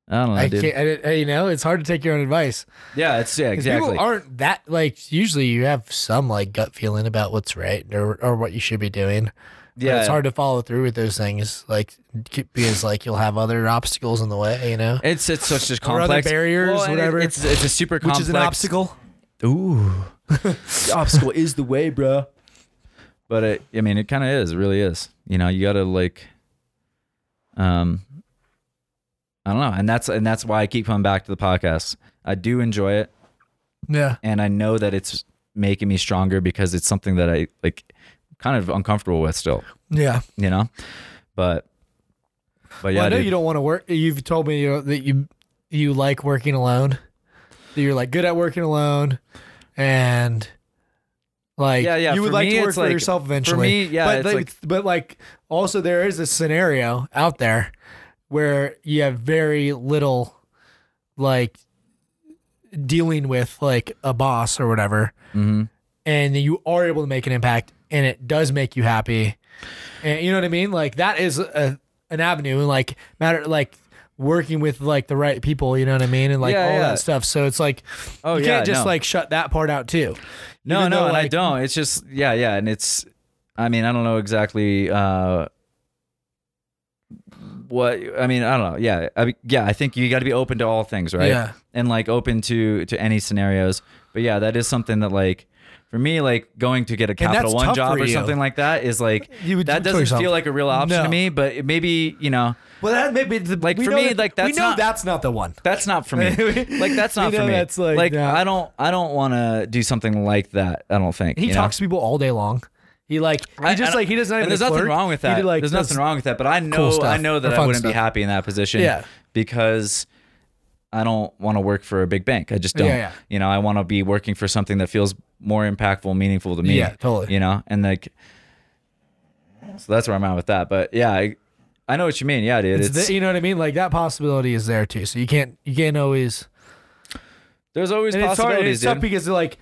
I don't know, I dude. Can't, I, I, you know, it's hard to take your own advice. Yeah, it's yeah, exactly. People aren't that, like, usually you have some, like, gut feeling about what's right or, or what you should be doing. Yeah. But it's hard to follow through with those things, like because like you'll have other obstacles in the way, you know. It's it's such a complex or other barriers, well, whatever. It, it's it's a super complex. Which is an obstacle. Ooh, the obstacle is the way, bro. But it, I mean, it kind of is. It really is. You know, you gotta like, um, I don't know, and that's and that's why I keep coming back to the podcast. I do enjoy it. Yeah. And I know that it's making me stronger because it's something that I like. Kind of uncomfortable with still. Yeah. You know, but, but yeah, well, I know dude. You don't want to work. You've told me you know, that you, you like working alone, that you're like good at working alone and like, yeah, yeah. you would for like me, to work for like, yourself eventually. For me, yeah, but like, like, but like also there is a scenario out there where you have very little like dealing with like a boss or whatever. Mm-hmm. And you are able to make an impact. And it does make you happy. And you know what I mean? Like that is a, an avenue, like matter, like working with like the right people, you know what I mean? And like yeah, all yeah. that stuff. So it's like, oh, you yeah, can't just no. like shut that part out too. No, Even no, though, and like, I don't, it's just, yeah, yeah. And it's, I mean, I don't know exactly, uh, what I mean, I don't know. Yeah. I, yeah. I think you got to be open to all things. Right. Yeah. And like open to, to any scenarios. But yeah, that is something that like, for me, like going to get a Capital One job or something like that is like, that doesn't feel like a real option no. to me, but it maybe, you know, well, that maybe the, like for me, that, like that's we know not, that's not the one that's not for me. Like that's not for me. That's like, like yeah. I don't, I don't want to do something like that. I don't think he talks know? to people all day long. He like, he just like, he doesn't even, there's flirt. nothing wrong with that. Like, there's nothing wrong with that, but I know, cool I know that I wouldn't stuff. be happy in that position yeah. because I don't want to work for a big bank. I just don't. Yeah, yeah. You know, I want to be working for something that feels more impactful, meaningful to me. Yeah, totally. You know, and like, so that's where I'm at with that. But yeah, I, I know what you mean. Yeah, dude. It's it's, the, you know what I mean? Like that possibility is there too. So you can't, you can't always. There's always and possibilities. It's hard, and it's dude. tough because like,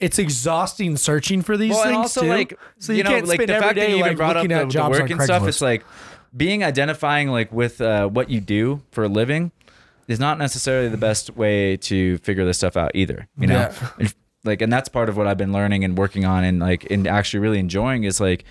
it's exhausting searching for these well, things and also too. Like, so you, you know, can't like spend the every fact day that you like even brought up the, the work and stuff. It's like being identifying like with uh, what you do for a living is not necessarily the best way to figure this stuff out either, you know? Yeah. And, like, and that's part of what I've been learning and working on and like, and actually really enjoying is like,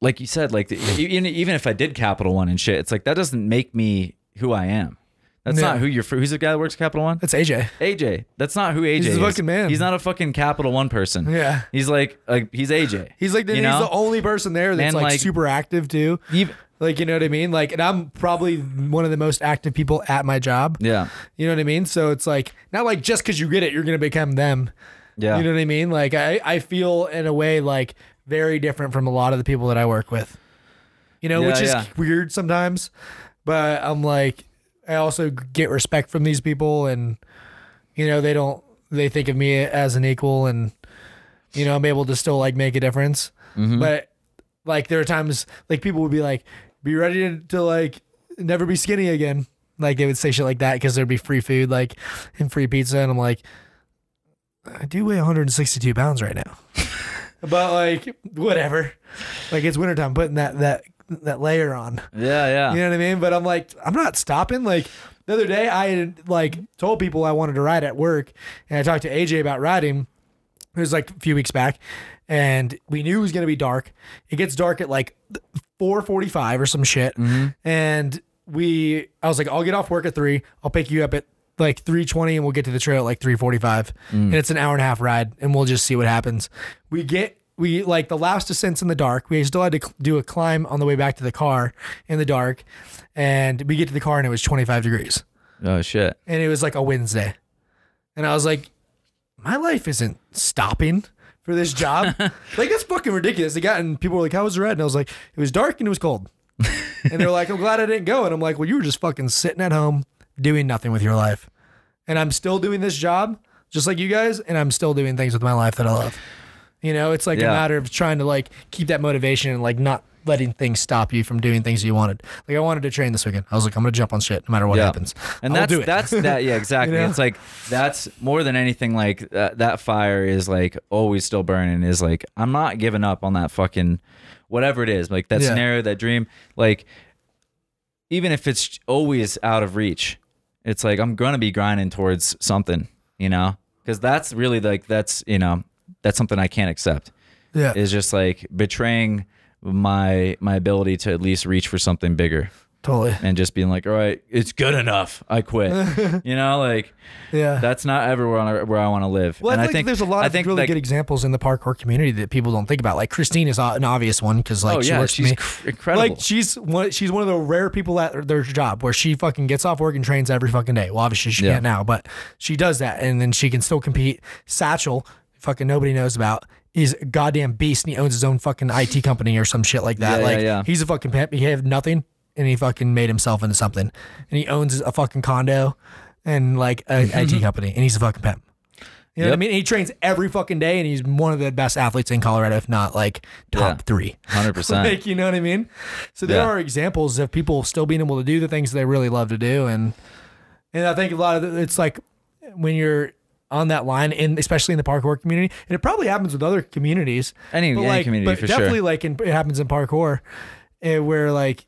like you said, like the, even, even if I did Capital One and shit, it's like, that doesn't make me who I am. That's yeah. not who you're, who's the guy that works at Capital One? That's A J. A J. That's not who A J is. He's a fucking man. He's not a fucking Capital One person. Yeah. He's like, like he's A J. He's like, the, he's know? the only person there that's like, like super active too. Even, Like, you know what I mean? Like, and I'm probably one of the most active people at my job. Yeah. You know what I mean? So it's like, not like just because you get it, you're going to become them. Yeah. You know what I mean? Like, I, I feel in a way, like, very different from a lot of the people that I work with, you know, yeah, which is yeah. weird sometimes. But I'm like, I also get respect from these people and, you know, they don't, they think of me as an equal and, you know, I'm able to still, like, make a difference. Mm-hmm. But, like, there are times, like, people would be like, be ready to, to like never be skinny again. Like they would say shit like that because there'd be free food, like and free pizza, and I'm like, I do weigh one hundred sixty-two pounds right now, but like whatever. Like it's wintertime, putting that that that layer on. Yeah, yeah. You know what I mean? But I'm like, I'm not stopping. Like the other day, I had like told people I wanted to ride at work, and I talked to A J about riding. It was like a few weeks back, and we knew it was gonna be dark. It gets dark at like four forty-five or some shit. Mm-hmm. And we, I was like, I'll get off work at three. I'll pick you up at like three twenty and we'll get to the trail at like three forty-five. Mm. And it's an hour and a half ride and we'll just see what happens. We get, we like the last descents in the dark. We still had to cl- do a climb on the way back to the car in the dark. And we get to the car and it was twenty-five degrees. Oh shit. And it was like a Wednesday. And I was like, my life isn't stopping for this job. Like, that's fucking ridiculous. They got, and people were like, how was the ride? And I was like, it was dark and it was cold. And they're like, I'm glad I didn't go. And I'm like, well, you were just fucking sitting at home doing nothing with your life. And I'm still doing this job, just like you guys. And I'm still doing things with my life that I love. You know, it's like yeah. a matter of trying to like keep that motivation and like not letting things stop you from doing things you wanted. Like I wanted to train this weekend. I was like, I'm going to jump on shit no matter what yeah. happens. And I'll that's, do it. that's that. Yeah, exactly. You know? It's like, that's more than anything. Like that, that fire is like always still burning is like, I'm not giving up on that fucking, whatever it is, like that yeah. scenario, that dream, like even if it's always out of reach, it's like, I'm going to be grinding towards something, you know, cause that's really like, that's, you know, that's something I can't accept. Yeah. It's just like betraying my my ability to at least reach for something bigger. Totally. And just being like, all right, it's good enough. I quit. You know, like, yeah, that's not ever where I, where I want to live. Well, and I, I think there's a lot I of think really like, good examples in the parkour community that people don't think about. Like Christine is an obvious one because like oh, she yeah, works she's for me. Cr- incredible. Like she's one, she's one of the rare people at their job where she fucking gets off work and trains every fucking day. Well, obviously she yeah. can't now, but she does that, and then she can still compete. Satchel, fucking nobody knows about. He's a goddamn beast and he owns his own fucking I T company or some shit like that. Yeah, like yeah, yeah. he's a fucking pimp. He had nothing and he fucking made himself into something. And he owns a fucking condo and like an I T company, and he's a fucking pimp. You know yep. what I mean? And he trains every fucking day and he's one of the best athletes in Colorado, if not like top yeah, three. one hundred percent. Like, you know what I mean? So there yeah. are examples of people still being able to do the things they really love to do. And, and I think a lot of the, it's like when you're on that line, and especially in the parkour community, and it probably happens with other communities. Any, any like, community, but for sure. But definitely, like, in, it happens in parkour, uh, where like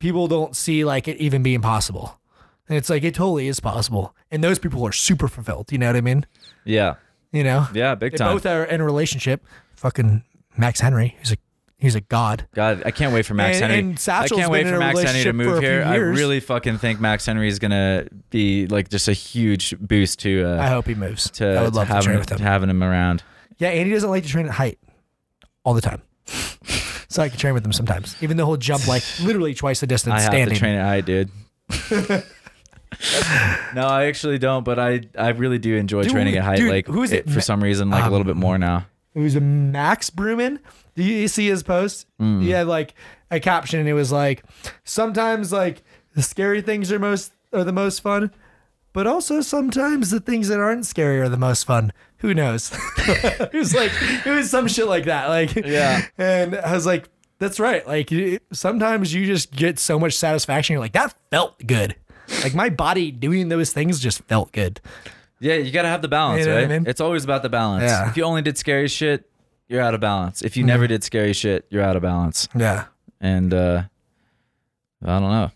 people don't see like it even being possible, and it's like it totally is possible, and those people are super fulfilled. You know what I mean? Yeah. You know. Yeah, big time. They both are in a relationship. Fucking Max Henry, who's a He's a god. God, I can't wait for Max and, Henry. And Satchel's I can't wait for Max Henry to move here. Years. I really fucking think Max Henry is gonna be like just a huge boost to. Uh, I hope he moves. To, I would love to, to, train him, with him. to having him around. Yeah, and he doesn't like to train at height all the time. So I can train with him sometimes, even though he'll jump like literally twice the distance. I have standing. to train at height, dude. No, I actually don't, but I, I really do enjoy dude, training at height. Dude, like who is it? it for some reason, like um, a little bit more now. It was a Max Bruen. Do you see his post? Mm. He had like a caption, and it was like, "Sometimes like the scary things are most are the most fun, but also sometimes the things that aren't scary are the most fun. Who knows?" It was like it was some shit like that. Like yeah, and I was like, "That's right." Like sometimes you just get so much satisfaction. You're like, "That felt good." Like my body doing those things just felt good. Yeah, you gotta have the balance, you know right? I mean? It's always about the balance. Yeah. If you only did scary shit, you're out of balance. If you mm-hmm. never did scary shit, you're out of balance. Yeah. And uh, I don't know.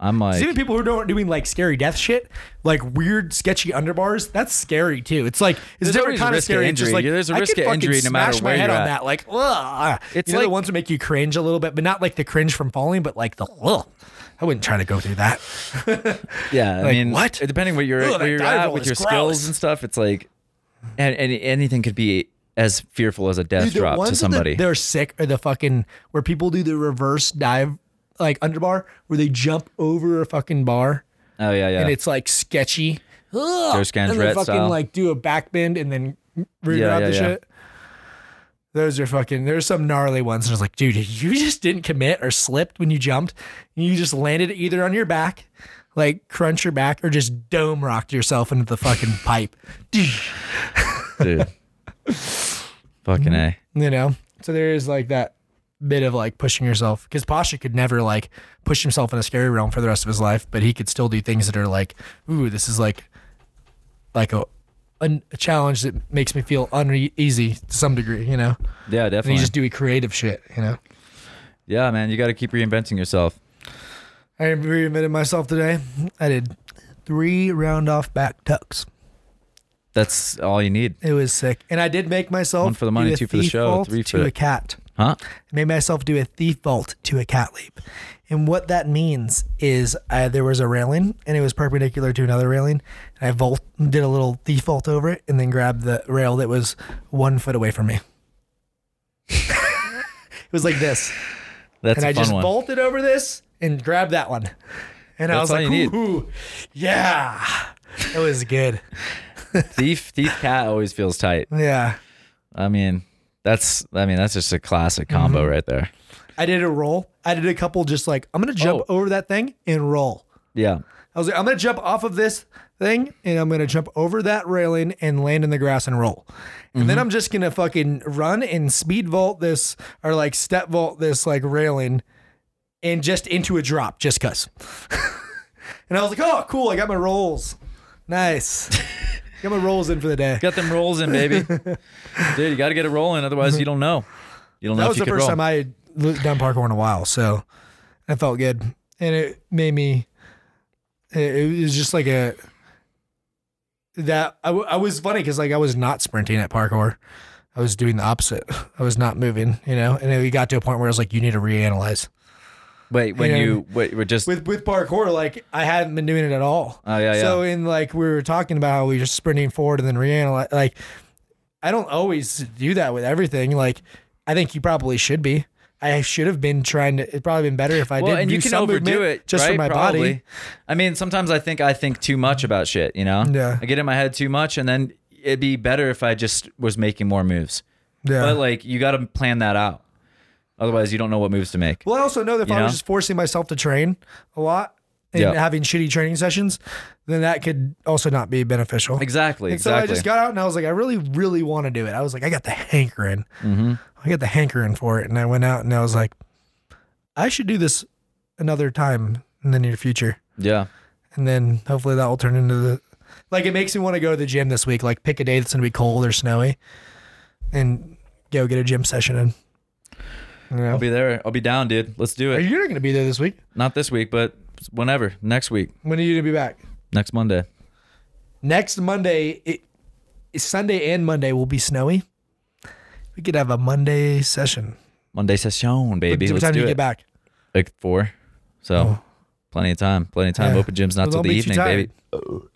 I'm like, see, people who don't doing like scary death shit, like weird, sketchy underbars. That's scary too. It's like it's a different kind of scary. It's just like there's a risk of injury no matter where you're at. I could fucking smash my head on that. Like, ugh. It's you know, like the ones that make you cringe a little bit, but not like the cringe from falling, but like the ugh. I wouldn't try to go through that. Yeah, like, I mean, what? Depending where you're, Ugh, where you're at with your gross. skills and stuff, it's like, and, and anything could be as fearful as a death Dude, drop to somebody. The, they're sick or the fucking where people do the reverse dive, like underbar, where they jump over a fucking bar. Oh yeah, yeah. And it's like sketchy. Ugh, and they fucking style. like do a backbend and then root yeah, out yeah, the yeah. shit. Those are fucking, there's some gnarly ones. And I was like, dude, you just didn't commit or slipped when you jumped. You just landed either on your back, like crunch your back, or just dome rocked yourself into the fucking pipe. Dude. Fucking A. You know? So there is like that bit of like pushing yourself. Because Pasha could never like push himself in a scary realm for the rest of his life, but he could still do things that are like, ooh, this is like, like a, a challenge that makes me feel uneasy to some degree, you know? Yeah, definitely. And you just do creative shit, you know? Yeah, man. You got to keep reinventing yourself. I reinvented myself today. I did three round off back tucks. That's all you need. It was sick. And I did make myself one for the money, two for the show, three for to a cat. Huh? I made myself do a thief vault to a cat leap. And what that means is I, there was a railing and it was perpendicular to another railing. And I vault, did a little thief vault over it and then grabbed the rail that was one foot away from me. It was like this. That's and a I fun just one. Vaulted over this and grabbed that one. And That's I was like, ooh, ooh, yeah, it was good. Thief, thief cat always feels tight. Yeah. I mean, that's, I mean, that's just a classic combo mm-hmm. right there. I did a roll. I did a couple just like, I'm going to jump oh. over that thing and roll. Yeah. I was like, I'm going to jump off of this thing and I'm going to jump over that railing and land in the grass and roll. And mm-hmm. then I'm just going to fucking run and speed vault this or like step vault this like railing and just into a drop just cause. And I was like, oh, cool. I got my rolls. Nice. Got my rolls in for the day. Got them rolls in, baby. Dude, you got to get it rolling. Otherwise you don't know. You don't that know if you could roll. That was the first time I done parkour in a while, so I felt good, and it made me. It was just like a that I, I was funny because like I was not sprinting at parkour, I was doing the opposite. I was not moving, you know. And we got to a point where I was like, "You need to reanalyze." Wait, when you, know, you wait, we're just with with parkour, like I hadn't been doing it at all. Oh yeah, yeah. So in like we were talking about how we were just sprinting forward and then reanalyze. Like I don't always do that with everything. Like I think you probably should be. I should have been trying to. It'd probably been better if I did. Well, and do you can overdo it just right? for my probably. body. I mean, sometimes I think I think too much about shit. You know, yeah. I get in my head too much, and then it'd be better if I just was making more moves. Yeah, but like you got to plan that out. Otherwise, you don't know what moves to make. Well, I also know that if you I was know? just forcing myself to train a lot and yep. having shitty training sessions, then that could also not be beneficial. Exactly. And so exactly. I just got out and I was like, I really, really want to do it. I was like, I got the hankering. Mm-hmm. I got the hankering for it. And I went out and I was like, I should do this another time in the near future. Yeah. And then hopefully that will turn into the, like, it makes me want to go to the gym this week. Like pick a day that's going to be cold or snowy and go get a gym session in. You know? I'll be there. I'll be down, dude. Let's do it. Are you not going to be there this week? Not this week, but whenever. Next week. When are you going to be back? Next Monday. Next Monday, it, Sunday and Monday will be snowy. We could have a Monday session. Monday session, baby. What, what time do you it. get back? Like four. So oh. plenty of time. Plenty of time. Yeah. Open gym's not till the evening, baby. Oh.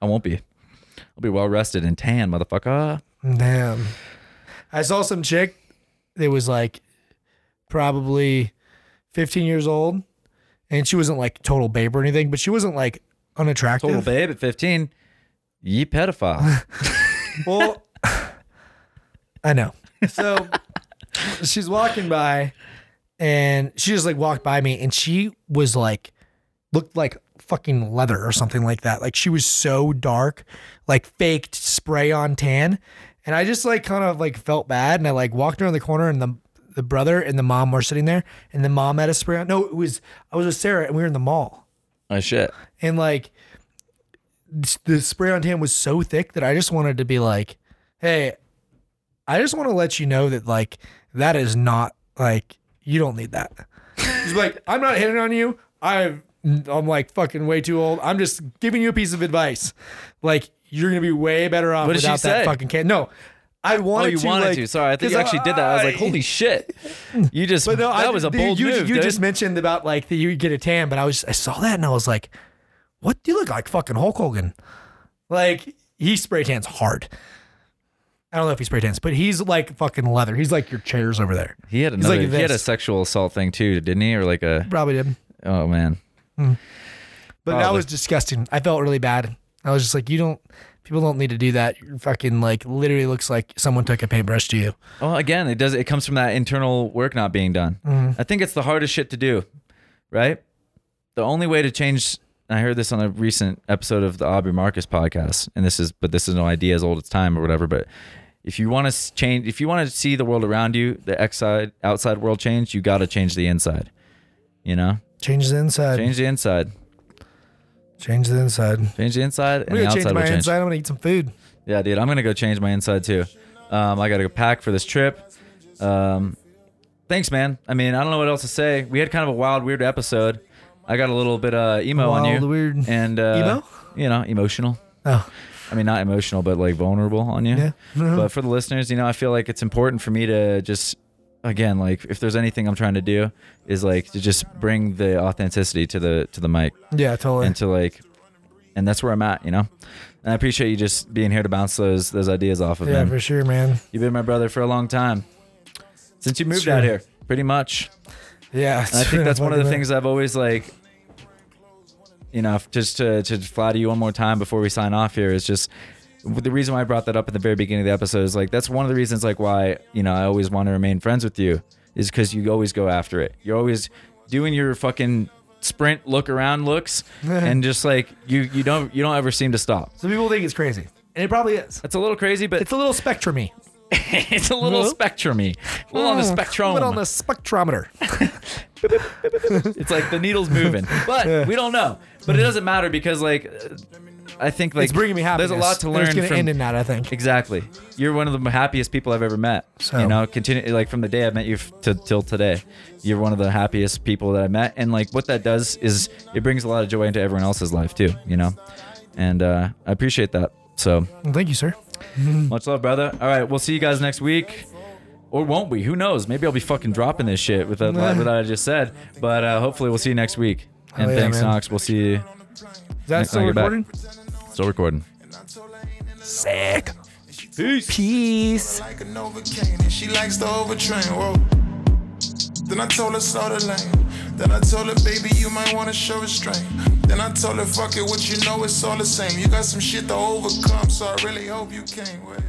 I won't be. I'll be well rested and tan, motherfucker. Damn. I saw some chick that was like probably fifteen years old, and she wasn't like total babe or anything, but she wasn't like unattractive. Total babe at fifteen. Ye pedophile. Well, I know. So she's walking by, and she just like walked by me, and she was like, looked like fucking leather or something like that. Like she was so dark, like faked spray on tan. And I just like kind of like felt bad, and I like walked around the corner, and the the brother and the mom were sitting there, and the mom had a spray on. No, it was, I was with Sarah, and we were in the mall. Oh shit. And like, the spray on tan was so thick that I just wanted to be like, hey, I just want to let you know that like, that is not like, you don't need that. She's like, I'm not hitting on you. I've, I'm like fucking way too old. I'm just giving you a piece of advice. Like, you're going to be way better off without that say? fucking can. No, I wanted to. Oh, you to, wanted like, to. Sorry, I think you actually I, did that. I was like, holy shit. You just, no, that I, was a dude, bold you, move, You dude. just mentioned about like that you get a tan, but I was, I saw that and I was like, what do you look like? Fucking Hulk Hogan. Like, he spray tans hard. I don't know if he spray tans, but he's like fucking leather. He's like your chairs over there. He had another, like he had a sexual assault thing too, didn't he? Or like a... Probably did. Oh, man. Mm. But oh, that was disgusting. I felt really bad. I was just like, you don't, people don't need to do that. You're fucking like, literally looks like someone took a paintbrush to you. Well, again, it does, it comes from that internal work not being done. Mm. I think it's the hardest shit to do, right? The only way to change, and I heard this on a recent episode of the Aubrey Marcus podcast, and this is, but this is no idea as old as time or whatever, but if you want to change, if you want to see the world around you, the outside, outside world change, you got to change the inside, you know? Change the inside. Change the inside. Change the inside. Change the inside, and I'm gonna the outside change my will change. Inside. I'm gonna eat some food. Yeah, dude, I'm gonna go change my inside too. Um, I gotta go pack for this trip. Um, thanks, man. I mean, I don't know what else to say. We had kind of a wild, weird episode. I got a little bit uh, emo wild, on you, weird, and uh, emo, you know, emotional. Oh, I mean, not emotional, but like vulnerable on you. Yeah. Mm-hmm. But for the listeners, you know, I feel like it's important for me to just. Again, like if there's anything I'm trying to do is like to just bring the authenticity to the to the mic. Yeah, totally. And to like, and that's where I'm at, you know. And I appreciate you just being here to bounce those those ideas off of. Yeah, man. For sure, man. You've been my brother for a long time since you moved sure. out here, pretty much. Yeah, and I think that's one of the man. things I've always like. You know, just to to flatter you one more time before we sign off here is just. The reason why I brought that up at the very beginning of the episode is like, that's one of the reasons like why, you know, I always want to remain friends with you is because you always go after it. You're always doing your fucking sprint look around looks and just like you, you don't, you don't ever seem to stop. So people think it's crazy and it probably is. It's a little crazy, but it's a little spectrum-y. It's a little mm-hmm. spectrum-y. A little mm, on the spectrum. A little on the spectrometer. It's like the needle's moving, but yeah. we don't know, but it doesn't matter because like, I think like it's bringing me happiness. There's a lot to learn. It's going to end in that, I think. Exactly. You're one of the happiest people I've ever met. So. You know, continue like from the day I met you to till today, you're one of the happiest people that I met, and like what that does is it brings a lot of joy into everyone else's life too. You know, and uh, I appreciate that. So well, thank you, sir. Much love, brother. All right, we'll see you guys next week. Or won't we? Who knows? Maybe I'll be fucking dropping this shit with that with what I just said. But uh, hopefully, we'll see you next week. And oh, yeah, thanks, man. Knox. We'll see you. Is that still recording? Still recording. Sick. Peace. Peace. She likes to overtrain. Whoa. Then I told her slow the lane. Then I told her, baby, you might want to show restraint. Then I told her, fuck it, what you know, it's all the same. You got some shit to overcome, so I really hope you can't wait.